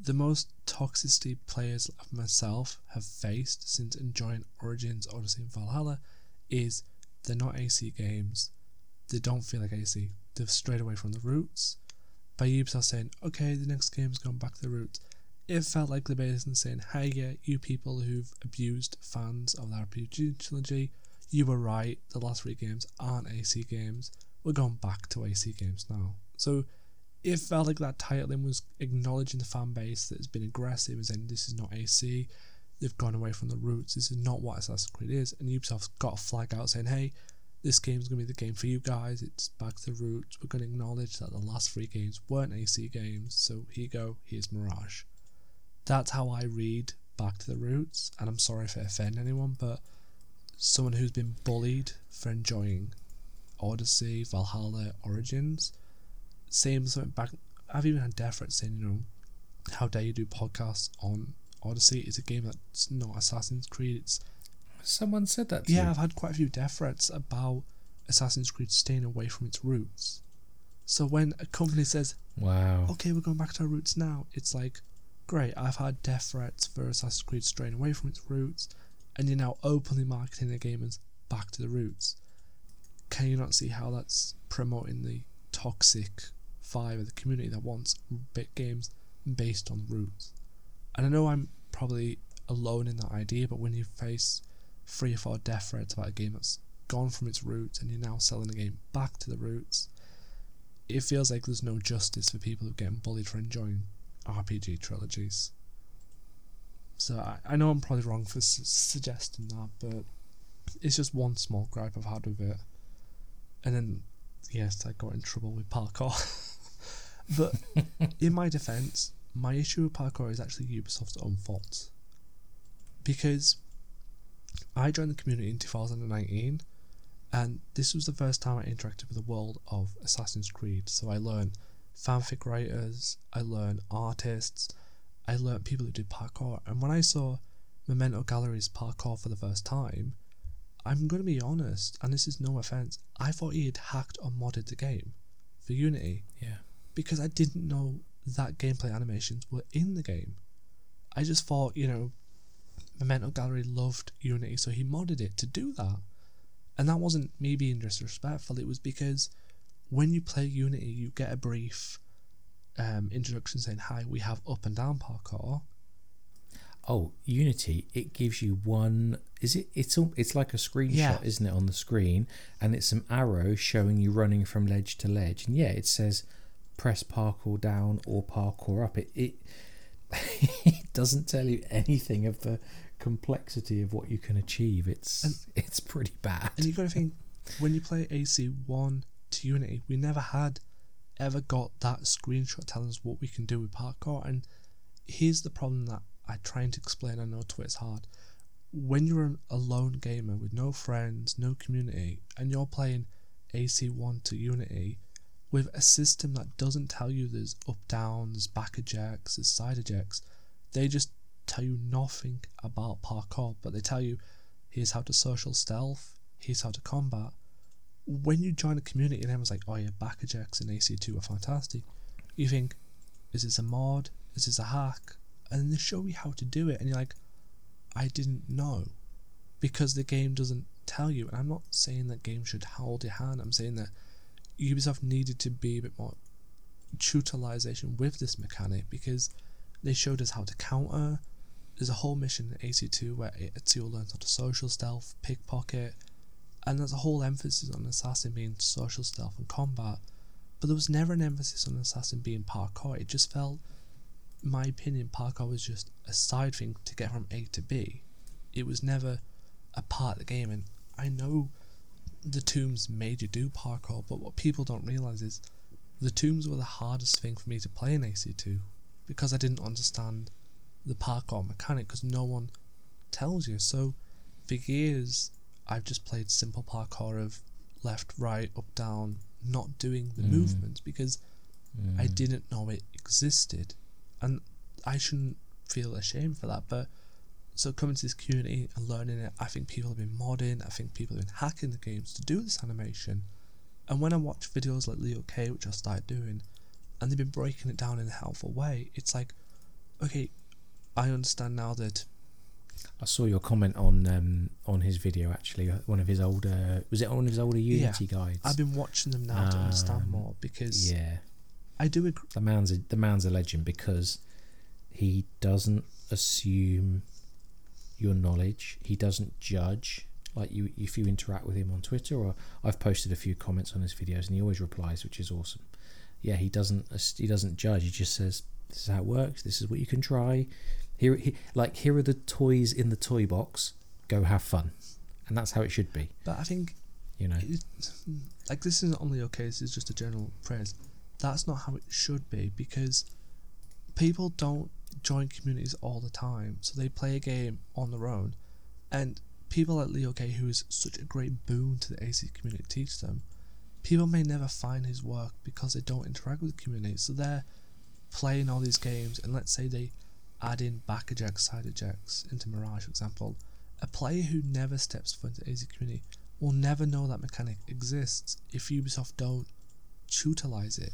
the most toxicity players of myself have faced since enjoying Origins, Odyssey and Valhalla is they're not AC games. They don't feel like AC. They've strayed away from the roots. By Ubisoft saying, okay, the next game's gone back to the roots, it felt like they're basically saying, hey, yeah, you people who've abused fans of the RPG trilogy, you were right, the last three games aren't AC games, we're going back to AC games now. So it felt like that titling was acknowledging the fan base that has been aggressive and saying this is not AC, they've gone away from the roots, this is not what Assassin's Creed is, and Ubisoft's got a flag out saying, hey, this game's going to be the game for you guys, it's back to the roots, we're going to acknowledge that the last three games weren't AC games, so here you go, here's Mirage. That's how I read Back to the Roots, and I'm sorry if I offend anyone, but someone who's been bullied for enjoying Odyssey, Valhalla, Origins, same something back. I've even had death threats saying, you know, how dare you do podcasts on Odyssey, it's a game that's not Assassin's Creed, it's... Someone said that to you. Yeah, I've had quite a few death threats about Assassin's Creed staying away from its roots. So when a company says, wow, okay, we're going back to our roots now, it's like, great, I've had death threats for Assassin's Creed straying away from its roots, and you're now openly marketing the game as back to the roots. Can you not see how that's promoting the toxic vibe of the community that wants big games based on roots? And I know I'm probably alone in that idea, but when you face 3 or 4 death threats about a game that's gone from its roots and you're now selling the game back to the roots, it feels like there's no justice for people who get bullied for enjoying RPG trilogies. So I know I'm probably wrong for suggesting that, but it's just one small gripe I've had with it. And then, yes, I got in trouble with parkour. But in my defence, my issue with parkour is actually Ubisoft's own fault. Because I joined the community in 2019, and this was the first time I interacted with the world of Assassin's Creed. So I learned fanfic writers, I learned artists, I learned people who did parkour. And when I saw Memento Gallery's parkour for the first time, I'm going to be honest, and this is no offence, I thought he had hacked or modded the game for Unity. Yeah. Because I didn't know that gameplay animations were in the game. I just thought, you know, Memento Gallery loved Unity, so he modded it to do that. And that wasn't me being disrespectful, it was because when you play Unity, you get a brief introduction saying, hi, we have up and down parkour. Oh, Unity, it gives you one... It's like a screenshot, isn't it, on the screen, and it's some arrows showing you running from ledge to ledge. And yeah, it says press parkour down or parkour up. It doesn't tell you anything of the complexity of what you can achieve. It's pretty bad. And you've got to think, when you play AC1 to Unity, we never had ever got that screenshot telling us what we can do with parkour. And here's the problem that I try to explain. I know Twitter's hard. When you're a lone gamer with no friends, no community, and you're playing AC1 to Unity with a system that doesn't tell you there's up-downs, back ejects, there's side ejects, they just tell you nothing about parkour, but they tell you, here's how to social stealth, here's how to combat. When you join a community and everyone's like, oh yeah, back ejects and AC2 are fantastic, you think, is this a mod? Is this a hack? And they show you how to do it, and you're like, I didn't know, because the game doesn't tell you. And I'm not saying that games should hold your hand, I'm saying that Ubisoft needed to be a bit more tutelization with this mechanic, because they showed us how to counter. There's a whole mission in AC2 where Ezio learns how to social stealth, pickpocket, and there's a whole emphasis on assassin being social stealth and combat, but there was never an emphasis on assassin being parkour. It just felt, in my opinion, parkour was just a side thing to get from A to B. It was never a part of the game. And I know the tombs made you do parkour, but what people don't realise is the tombs were the hardest thing for me to play in AC2, because I didn't understand the parkour mechanic, because no one tells you. So for years I've just played simple parkour of left, right, up, down, not doing the movements, because I didn't know it existed. And I shouldn't feel ashamed for that, but so coming to this community and learning it, I think people have been modding, I think people have been hacking the games to do this animation. And when I watch videos like Leo K, which I started doing, and they've been breaking it down in a helpful way, it's like, okay, I understand now that... I saw your comment on his video, actually, one of his older... Was it one of his older Unity guides? I've been watching them now to understand more, because... Yeah. I do agree. The man's a legend, because he doesn't assume your knowledge. He doesn't judge. Like, you, if you interact with him on Twitter, or I've posted a few comments on his videos, and he always replies, which is awesome. Yeah, he doesn't judge. He just says, this is how it works, this is what you can try. Here are the toys in the toy box. Go have fun. And that's how it should be. But I think, you know, like, this isn't only okay, this is just a general praise. That's not how it should be, because people don't join communities all the time, so they play a game on their own. And people like Leo K, who is such a great boon to the AC community, teach them. People may never find his work because they don't interact with the community, so they're playing all these games, and let's say they add in back ejects, side ejects into Mirage, for example. A player who never steps foot into the AC community will never know that mechanic exists if Ubisoft don't utilize it.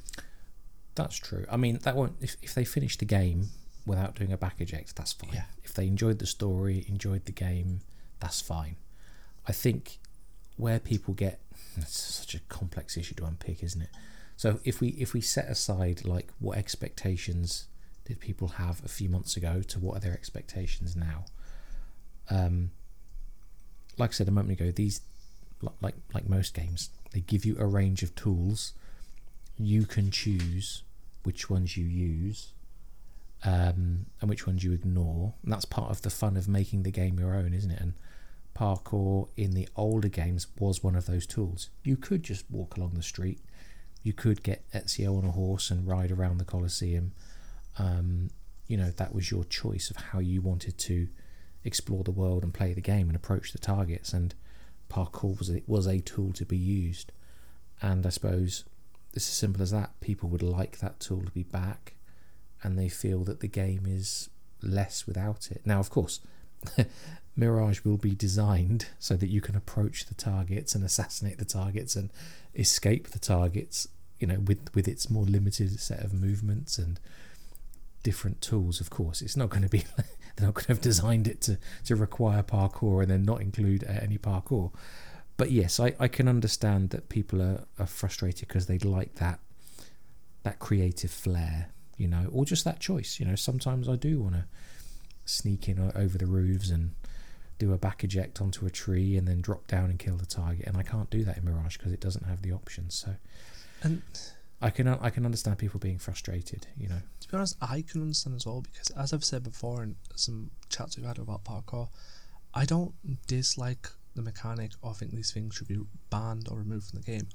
That's true. I mean, that won't... If they finish the game without doing a back eject, that's fine. Yeah. If they enjoyed the story, enjoyed the game, that's fine. I think where people get... It's such a complex issue to unpick, isn't it? So if we set aside, like, what expectations did people have a few months ago to what are their expectations now? Like I said a moment ago, these, like most games, they give you a range of tools. you can choose which ones you use and which ones you ignore. And that's part of the fun of making the game your own, isn't it? And parkour in the older games was one of those tools. You could just walk along the street. You could get Ezio on a horse and ride around the Colosseum. You know, that was your choice of how you wanted to explore the world and play the game and approach the targets, and parkour was a tool to be used. And I suppose it's as simple as that. People would like that tool to be back, and they feel that the game is less without it. Now, of course, Mirage will be designed so that you can approach the targets and assassinate the targets and escape the targets, you know, with its more limited set of movements and different tools. Of course, it's not going to be they're not going to have designed it to require parkour and then not include any parkour. But yes, I can understand that people are frustrated because they'd like that creative flair, you know, or just that choice. You know, sometimes I do want to sneak in over the roofs and do a back eject onto a tree and then drop down and kill the target, and I can't do that in Mirage because it doesn't have the option. So, and I can understand people being frustrated, you know. To be honest, I can understand as well, because as I've said before in some chats we've had about parkour, I don't dislike the mechanic or think these things should be banned or removed from the game.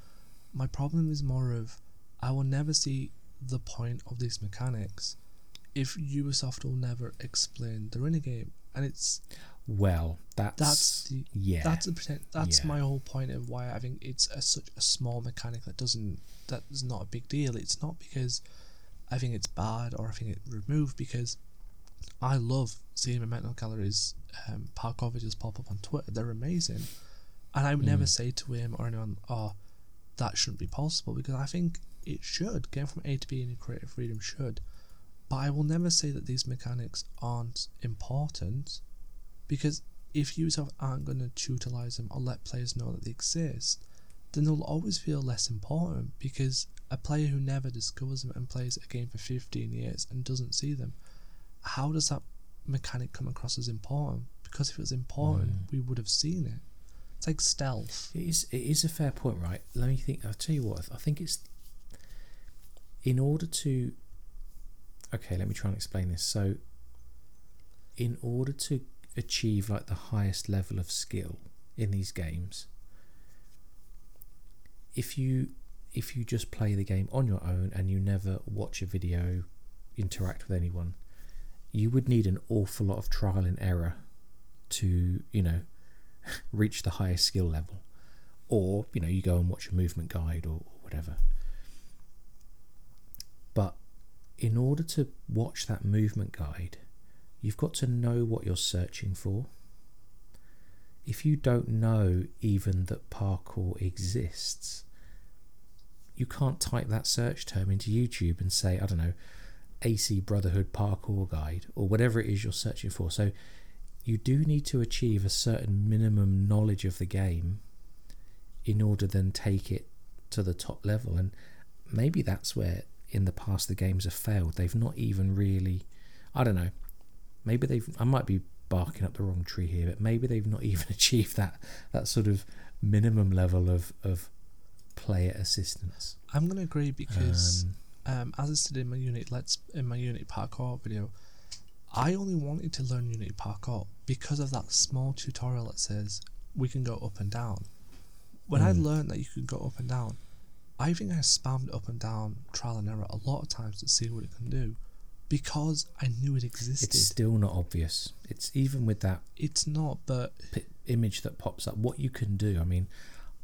My problem is more of, I will never see the point of these mechanics if Ubisoft will never explain they're in a game. And it's, well, that's my whole point of why I think it's such a small mechanic that is not a big deal. It's not because I think it's bad or I think it's removed, because I love seeing Memento Gallery's parkour videos pop up on Twitter. They're amazing, and I would never say to him or anyone, "Oh, that shouldn't be possible," because I think it should. Getting from A to B in creative freedom should. But I will never say that these mechanics aren't important, because if Ubisoft aren't going to tutorize them or let players know that they exist, then they'll always feel less important, because a player who never discovers them and plays a game for 15 years and doesn't see them, how does that mechanic come across as important? Because if it was important, we would have seen it. It's like stealth. It is a fair point, right? Let me think. I'll tell you what, I think it's in order to... Okay, let me try and explain this. So, in order to achieve like the highest level of skill in these games, if you just play the game on your own and you never watch a video, interact with anyone, you would need an awful lot of trial and error to, you know, reach the highest skill level. Or, you know, you go and watch a movement guide or whatever. But in order to watch that movement guide, you've got to know what you're searching for. If you don't know even that parkour exists, you can't type that search term into YouTube and say, I don't know, AC Brotherhood parkour guide or whatever it is you're searching for. So you do need to achieve a certain minimum knowledge of the game in order then take it to the top level. And maybe that's where in the past the games have failed. They've not even really, I don't know, maybe they've, I might be barking up the wrong tree here, but maybe they've not even achieved that sort of minimum level of player assistance. I'm going to agree, because as I said in my Unity parkour video, I only wanted to learn Unity parkour because of that small tutorial that says we can go up and down. When I learned that you could go up and down, I think I spammed up and down trial and error a lot of times to see what it can do, because I knew it existed. It's still not obvious. It's even with that. It's not, but image that pops up, what you can do. I mean,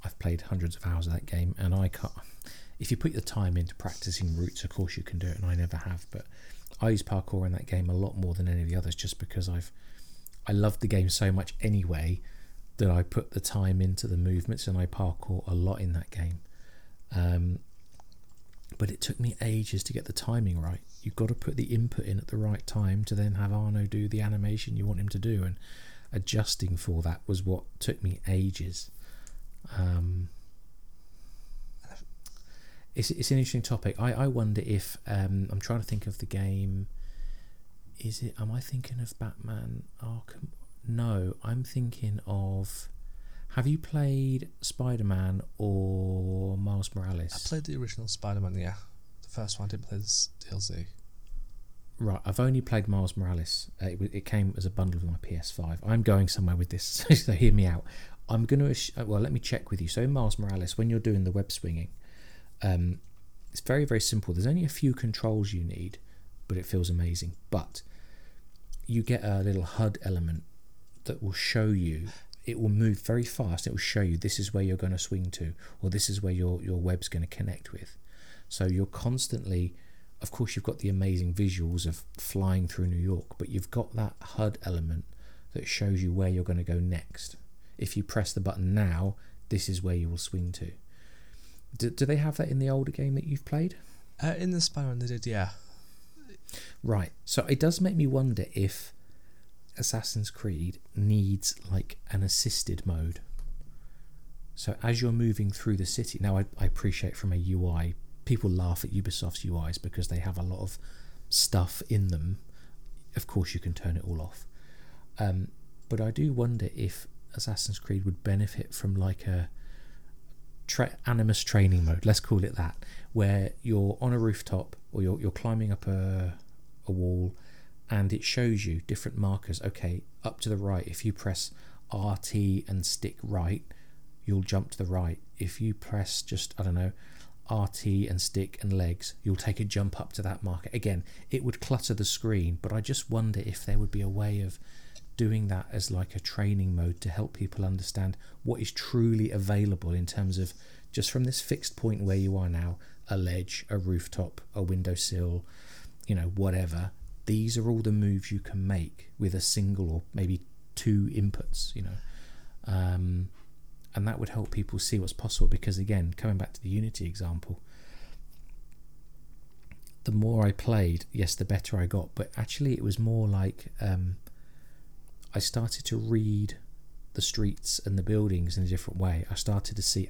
I've played hundreds of hours of that game, and I can't. If you put the time into practicing routes, of course you can do it, and I never have. But I use parkour in that game a lot more than any of the others, just because I loved the game so much anyway that I put the time into the movements, and I parkour a lot in that game. But it took me ages to get the timing right. You've got to put the input in at the right time to then have Arno do the animation you want him to do, and adjusting for that was what took me ages. It's an interesting topic. I wonder if I'm trying to think of the game. Is it? Am I thinking of Batman Arkham? No, I'm thinking of Have you played Spider-Man or Miles Morales? I played the original Spider-Man, yeah. The first one, I didn't play this DLC. Right, I've only played Miles Morales. It came as a bundle with my PS5. I'm going somewhere with this, so hear me out. I'm going to... Well, let me check with you. So in Miles Morales, when you're doing the web swinging, it's very, very simple. There's only a few controls you need, but it feels amazing. But you get a little HUD element that will show you... It will move very fast. It will show you this is where you're going to swing to, or this is where your web's going to connect with. So you're constantly, of course, you've got the amazing visuals of flying through New York, but you've got that HUD element that shows you where you're going to go next. If you press the button now, this is where you will swing to. Do they have that in the older game that you've played? In the Spider-Man they did, yeah. Right. So it does make me wonder if Assassin's Creed needs like an assisted mode. So as you're moving through the city, now I appreciate from a UI, people laugh at Ubisoft's UIs because they have a lot of stuff in them. Of course you can turn it all off. But I do wonder if Assassin's Creed would benefit from like a Animus training mode, let's call it that, where you're on a rooftop or you're climbing up a wall, and it shows you different markers. Okay, up to the right, if you press RT and stick right, you'll jump to the right. If you press just, I don't know, RT and stick and legs, you'll take a jump up to that marker. Again, it would clutter the screen, but I just wonder if there would be a way of doing that as like a training mode to help people understand what is truly available in terms of just from this fixed point where you are now, a ledge, a rooftop, a windowsill, you know, whatever. These are all the moves you can make with a single or maybe two inputs, you know. And that would help people see what's possible because, again, coming back to the Unity example, the more I played, yes, the better I got. But actually it was more like I started to read the streets and the buildings in a different way. I started to see,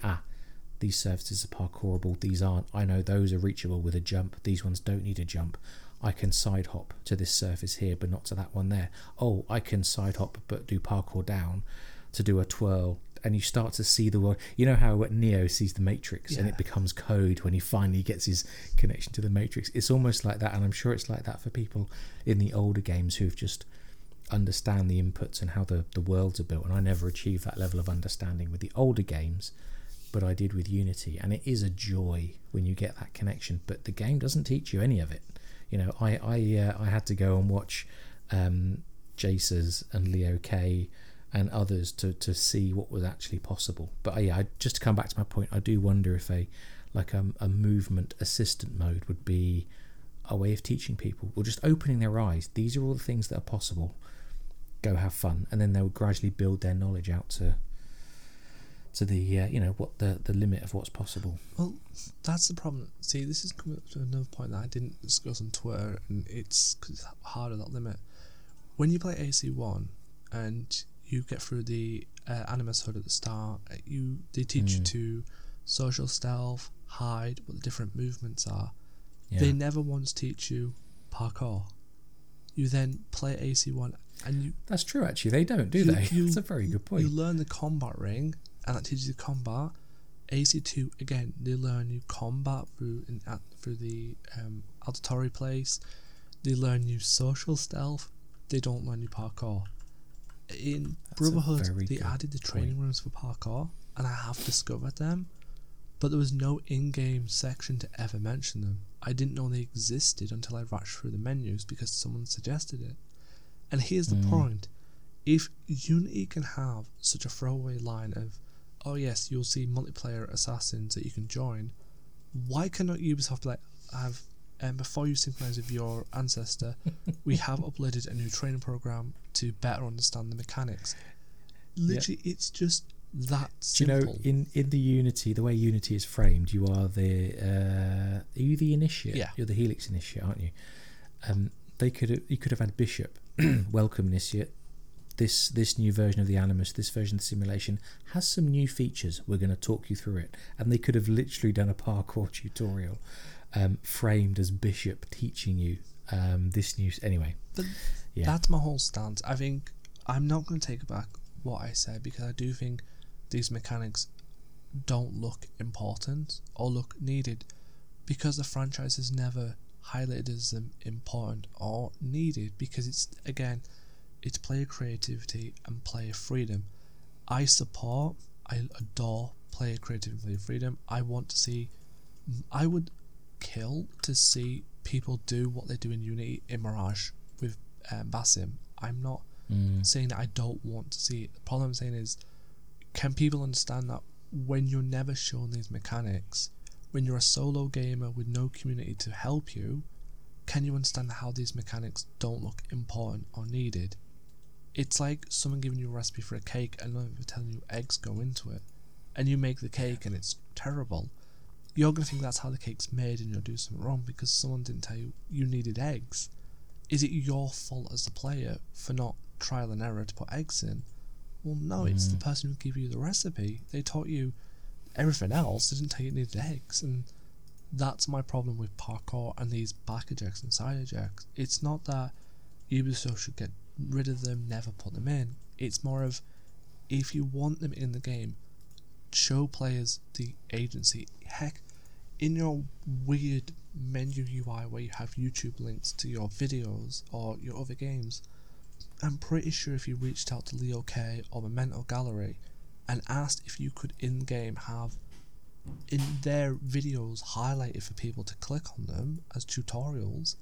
these surfaces are parkourable, these aren't. I know those are reachable with a jump. These ones don't need a jump. I can side hop to this surface here, but not to that one there. Oh, I can side hop, but do parkour down to do a twirl. And you start to see the world. You know how Neo sees the Matrix, yeah, and it becomes code when he finally gets his connection to the Matrix. It's almost like that, and I'm sure it's like that for people in the older games who've just understand the inputs and how the worlds are built. And I never achieved that level of understanding with the older games, but I did with Unity. And it is a joy when you get that connection, but the game doesn't teach you any of it. You know, I had to go and watch Jaces and Leo Kay and others to see what was actually possible. But just to come back to my point, I do wonder if a movement assistant mode would be a way of teaching people or just opening their eyes. These are all the things that are possible. Go have fun, and then they'll gradually build their knowledge out to the what the limit of what's possible. Well, that's the problem. See, this is coming up to another point that I didn't discuss on Twitter, and it's 'cause it's hard at that limit. When you play AC1 and you get through the Animus HUD at the start, they teach you to social stealth, hide, what the different movements are. Yeah. They never once teach you parkour. You then play AC1 and you... That's true, actually. They don't, do they? That's a very good point. You learn the combat ring, and that teaches you combat. AC2 again, they learn you combat through the Altatori place. They learn you social stealth. They don't learn you parkour. In Brotherhood, they added the training rooms for parkour, and I have discovered them, but there was no in-game section to ever mention them. I didn't know they existed until I rushed through the menus because someone suggested it. And here's the point. If Unity can have such a throwaway line of, oh yes, you'll see multiplayer assassins that you can join, why cannot Ubisoft have, before you synchronize with your ancestor, we have uploaded a new training program to better understand the mechanics? Literally, yep. It's just that simple. You know, in the Unity, the way Unity is framed, you are the initiate. Yeah. You're the Helix initiate, aren't you? You could have had Bishop, welcome initiate. This new version of the Animus, this version of the simulation, has some new features. We're going to talk you through it. And they could have literally done a parkour tutorial framed as Bishop teaching you this new... Anyway. But yeah. That's my whole stance. I think I'm not going to take back what I said because I do think these mechanics don't look important or look needed because the franchise has never highlighted as them important or needed, because it's, again, it's player creativity and player freedom. I adore player creativity and player freedom. I would kill to see people do what they do in Unity in Mirage with Basim. I'm not saying that I don't want to see it. The problem I'm saying is, can people understand that when you're never shown these mechanics, when you're a solo gamer with no community to help you, can you understand how these mechanics don't look important or needed? It's like someone giving you a recipe for a cake and not even telling you eggs go into it, and you make the cake and it's terrible. You're going to think that's how the cake's made, and you'll do something wrong because someone didn't tell you you needed eggs. Is it your fault as the player for not trial and error to put eggs in? Well, no, it's the person who gave you the recipe. They taught you everything else. They didn't tell you it needed eggs, and that's my problem with parkour and these back ejects and side ejects. It's not that Ubisoft should get rid of them, never put them in. It's more of, if you want them in the game, show players the agency. Heck, in your weird menu UI where you have YouTube links to your videos or your other games, I'm pretty sure if you reached out to Leo K or Memento Gallery and asked if you could in-game have in their videos highlighted for people to click on them as tutorials,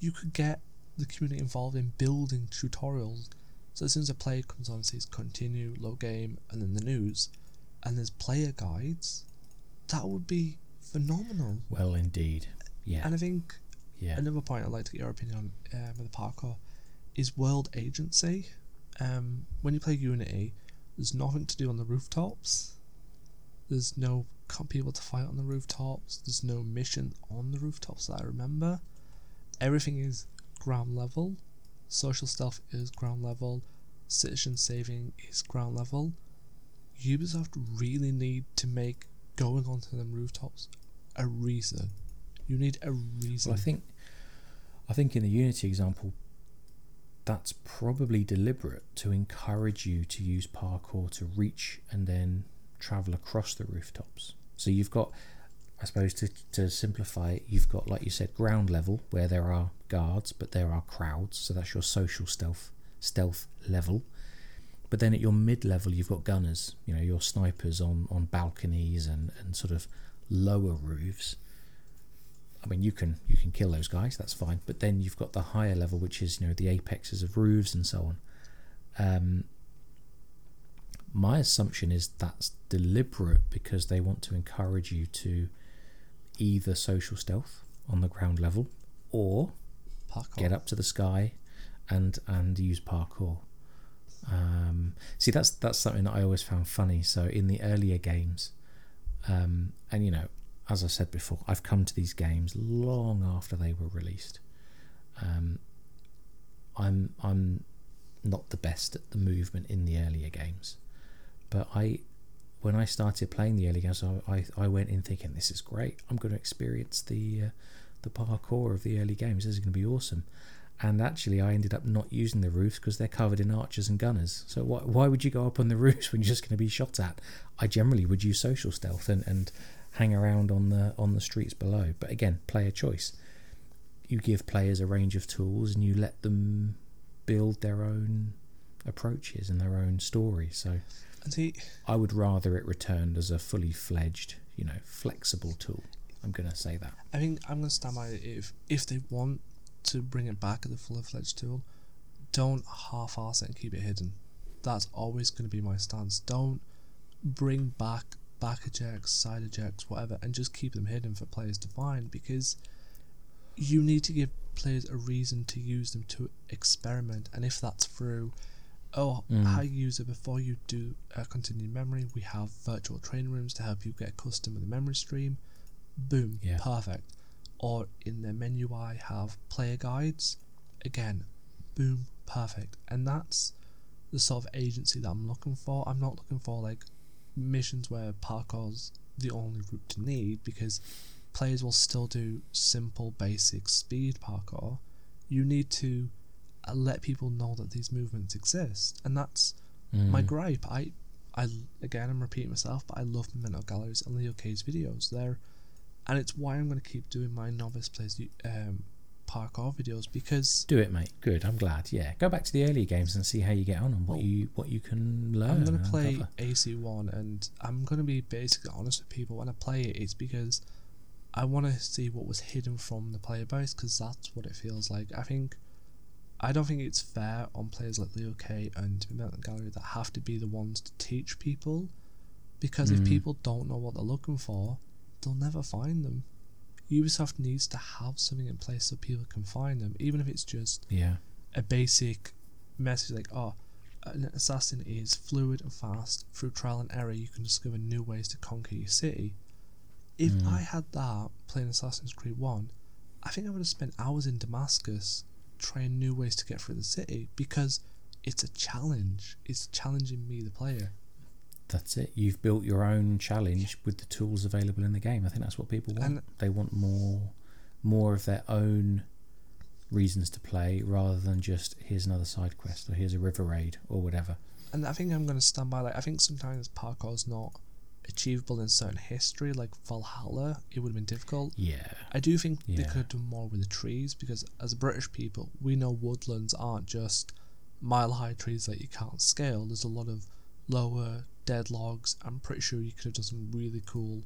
you could get the community involved in building tutorials. So as soon as a player comes on and says continue, load game, and then the news, and there's player guides, that would be phenomenal. Well, indeed. Yeah. And I think another point I'd like to get your opinion on with the parkour is world agency. When you play Unity, there's nothing to do on the rooftops. There's no people to fight on the rooftops. There's no mission on the rooftops that I remember. Everything is ground level. Social stealth is ground level. Citizen saving is ground level. Ubisoft really need to make going onto them rooftops a reason. You need a reason. Well, I think in the Unity example, that's probably deliberate to encourage you to use parkour to reach and then travel across the rooftops. So you've got, I suppose, to simplify it, you've got, like you said, ground level where there are guards but there are crowds, so that's your social stealth level. But then at your mid-level, you've got gunners, you know, your snipers on balconies and sort of lower roofs. I mean, you can kill those guys, that's fine. But then you've got the higher level, which is, you know, the apexes of roofs and so on. My assumption is that's deliberate because they want to encourage you to either social stealth on the ground level or parkour. Get up to the sky and use parkour. See, that's something that I always found funny. So in the earlier games, and you know, as I said before, I've come to these games long after they were released. I'm not the best at the movement in the earlier games, but when I started playing the early games, I went in thinking, this is great, I'm going to experience the parkour of the early games, this is going to be awesome. And actually, I ended up not using the roofs because they're covered in archers and gunners. So why would you go up on the roofs when you're just going to be shot at? I generally would use social stealth and hang around on the streets below. But again, player choice. You give players a range of tools and you let them build their own approaches and their own story. So I would rather it returned as a fully fledged, you know, flexible tool. I'm going to say that. I think I'm going to stand by it. If they want to bring it back as a full-fledged tool, don't half-arse it and keep it hidden. That's always going to be my stance. Don't bring back back ejects, side ejects, whatever, and just keep them hidden for players to find, because you need to give players a reason to use them, to experiment. And if that's through, hi user, before you do a continued memory, we have virtual training rooms to help you get custom with the memory stream. Boom, yeah. Perfect. Or in their menu I have player guides, again, boom, perfect. And that's the sort of agency that I'm looking for. I'm not looking for like missions where parkour's the only route to need, because players will still do simple basic speed parkour. You need to let people know that these movements exist, and that's my gripe. I I'm repeating myself, but I love Memento Galleries and Leo Kay's videos. And it's why I'm going to keep doing my novice plays parkour videos, because do it, mate. Good, I'm glad. Yeah, go back to the earlier games and see how you get on and what you can learn. I'm going to play AC1, and I'm going to be basically honest with people when I play it. It's because I want to see what was hidden from the player base, because that's what it feels like. I don't think it's fair on players like Leo K and Memento Gallery that have to be the ones to teach people, because if people don't know what they're looking for, they'll never find them. Ubisoft needs to have something in place so people can find them, even if it's just a basic message like, oh, an assassin is fluid and fast. Through trial and error, you can discover new ways to conquer your city. If I had that playing Assassin's Creed 1, I think I would have spent hours in Damascus trying new ways to get through the city, because it's a challenge. It's challenging me, the player. That's it. You've built your own challenge with the tools available in the game. I think that's what people want. They want more of their own reasons to play, rather than just here's another side quest or here's a river raid or whatever. And I think I'm going to stand by. Like, I think sometimes parkour's not achievable in certain history, like Valhalla. It would have been difficult. Yeah. I do think they could have done more with the trees, because as British people, we know woodlands aren't just mile-high trees that you can't scale. There's a lot of lower dead logs. I'm pretty sure you could have done some really cool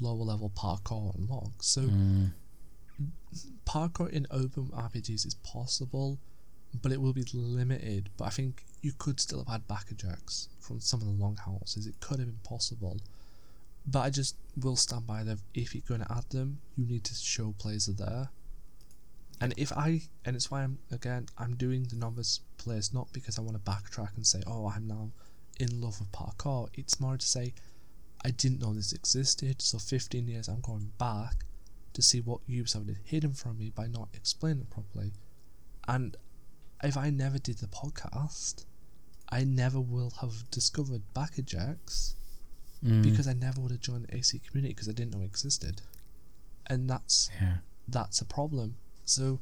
lower level parkour on logs. So parkour in open RPGs is possible, but it will be limited. But I think you could still have had backer jacks from some of the longhouses. It could have been possible, but I just will stand by that. If you're going to add them, you need to show players are there. And it's why I'm doing the novice plays, not because I want to backtrack and say, oh, I'm now in love with parkour. It's more to say, I didn't know this existed, so 15 years I'm going back to see what Ubisoft had hidden from me by not explaining it properly. And if I never did the podcast, I never will have discovered backer jacks, because I never would have joined the AC community, because I didn't know it existed. And that's a problem. So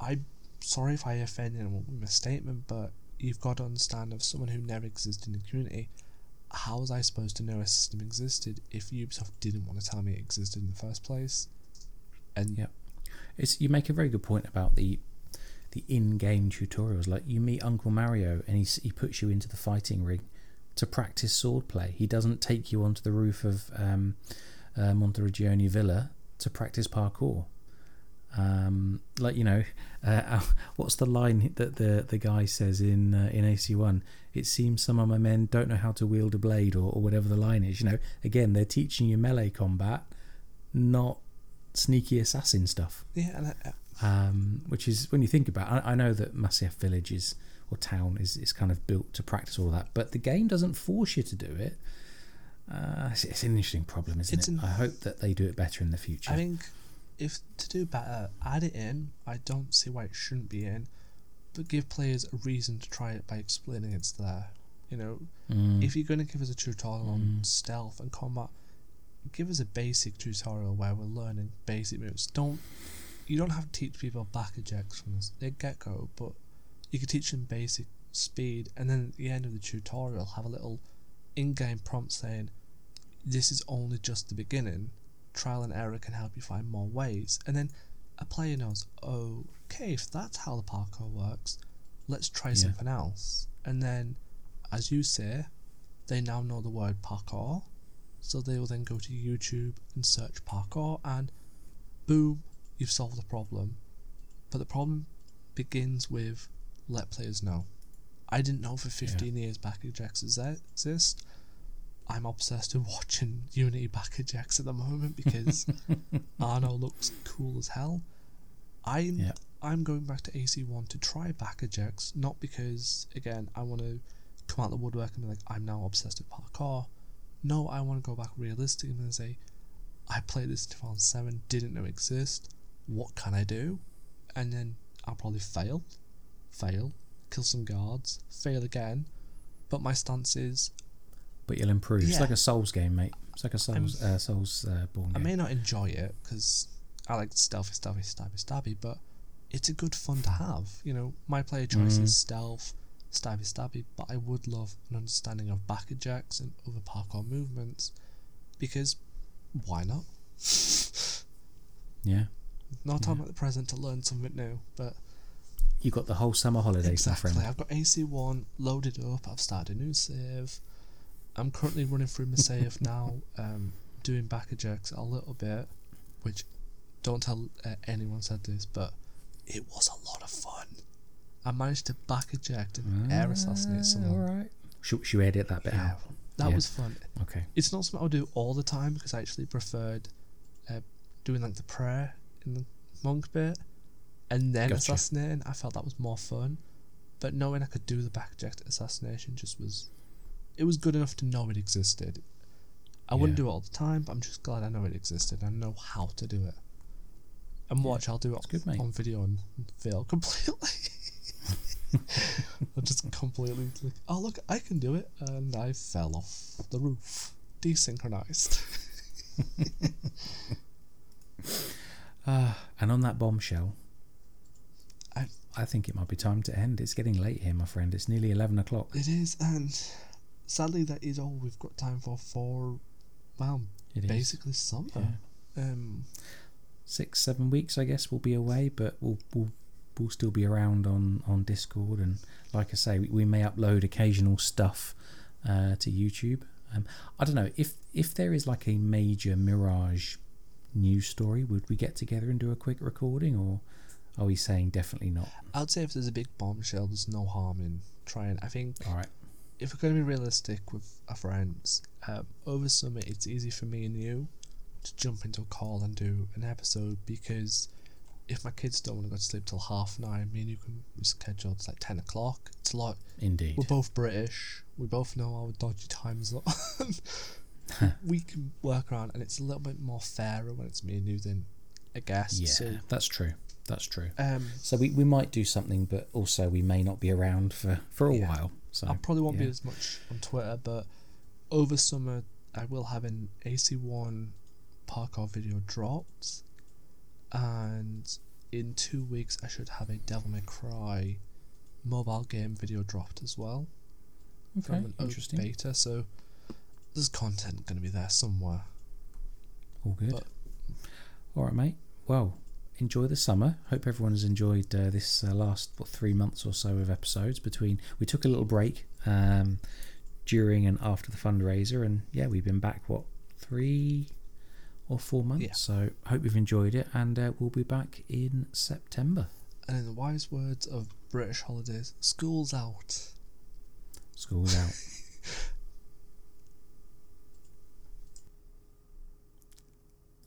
I'm sorry if I offend anyone with my statement, but you've got to understand, of someone who never existed in the community, how was I supposed to know a system existed if Ubisoft didn't want to tell me it existed in the first place? And you make a very good point about the in-game tutorials. Like, you meet Uncle Mario and he puts you into the fighting ring to practice swordplay. He doesn't take you onto the roof of Monteriggioni Villa to practice parkour. What's the line that the guy says in AC1? It seems some of my men don't know how to wield a blade, or whatever the line is. You know, again, they're teaching you melee combat, not sneaky assassin stuff. Yeah, and which is, when you think about it, I know that Masyaf Village is kind of built to practice all that, but the game doesn't force you to do it. It's an interesting problem, isn't it? I hope that they do it better in the future. I think, if to do better, add it in. I don't see why it shouldn't be in, but give players a reason to try it by explaining it's there. You know, if you're going to give us a tutorial on stealth and combat, give us a basic tutorial where we're learning basic moves. You don't have to teach people backer jacks from the get-go, but you can teach them basic speed, and then at the end of the tutorial, have a little in-game prompt saying, this is only just the beginning. Trial and error can help you find more ways. And then a player knows, okay, if that's how the parkour works, let's try something else. And then, as you say, they now know the word parkour, so they will then go to YouTube and search parkour, and boom, you've solved the problem. But the problem begins with, let players know. I didn't know for 15 years backer jacks exist. I'm obsessed with watching Unity backer jacks at the moment, because Arno looks cool as hell. I'm going back to AC1 to try backer jacks, not because, again, I want to come out the woodwork and be like, I'm now obsessed with parkour. No, I want to go back realistically and say, I played this in 2007, didn't know it existed. What can I do? And then I'll probably fail, kill some guards, fail again. But my stance is, but you'll improve. Yeah. It's like a Souls game, mate. It's like a Soulsborne game. I may not enjoy it, because I like stealthy, stabby, but it's a good fun to have. You know, my player choice is stealth, stabby, but I would love an understanding of backer jacks and other parkour movements, because why not? Yeah. No time at the present to learn something new, but... You've got the whole summer holidays, exactly. My friend. I've got AC1 loaded up, I've started a new save, I'm currently running through my save now, doing backer jacks a little bit, which, don't tell anyone said this, but it was a lot of fun. I managed to back eject and air assassinate someone. Alright. Should you edit that bit out? That was fun. Okay. It's not something I'll do all the time, because I actually preferred doing like the prayer in the monk bit and then assassinating. I felt that was more fun. But knowing I could do the back eject assassination was good enough to know it existed. I wouldn't do it all the time, but I'm just glad I know it existed. I know how to do it. And watch, I'll do it on video and fail completely. I just completely like, oh look, I can do it, and I fell off the roof, desynchronized. And on that bombshell, I think it might be time to end. It's getting late here, my friend. It's nearly 11 o'clock. It is, and sadly that is all we've got time for basically summer. 6-7 weeks I guess we'll be away, but we'll still be around on Discord, and like I say, we may upload occasional stuff to YouTube. I don't know if there is like a major Mirage news story, would we get together and do a quick recording, or are we saying definitely not? I'd say if there's a big bombshell, there's no harm in trying. I think if we're going to be realistic with our friends, over summer it's easy for me and you to jump into a call and do an episode, because if my kids don't want to go to sleep till 9:30, me and you can reschedule to like 10 o'clock. It's a lot. Indeed. We're both British. We both know our dodgy times. We can work around, and it's a little bit more fairer when it's me and you than a guest. Yeah, so, that's true. So we might do something, but also we may not be around for a while. So I probably won't be as much on Twitter, but over summer I will have an AC1 parkour video dropped. And in 2 weeks I should have a Devil May Cry mobile game video dropped as well. Okay, from an interesting beta, so there's content going to be there somewhere. All good. Alright, mate. Well, enjoy the summer. Hope everyone has enjoyed this last 3 months or so of episodes. We took a little break during and after the fundraiser, and we've been back 3 or 4 months, so hope you've enjoyed it, and we'll be back in September. And in the wise words of British holidays, school's out.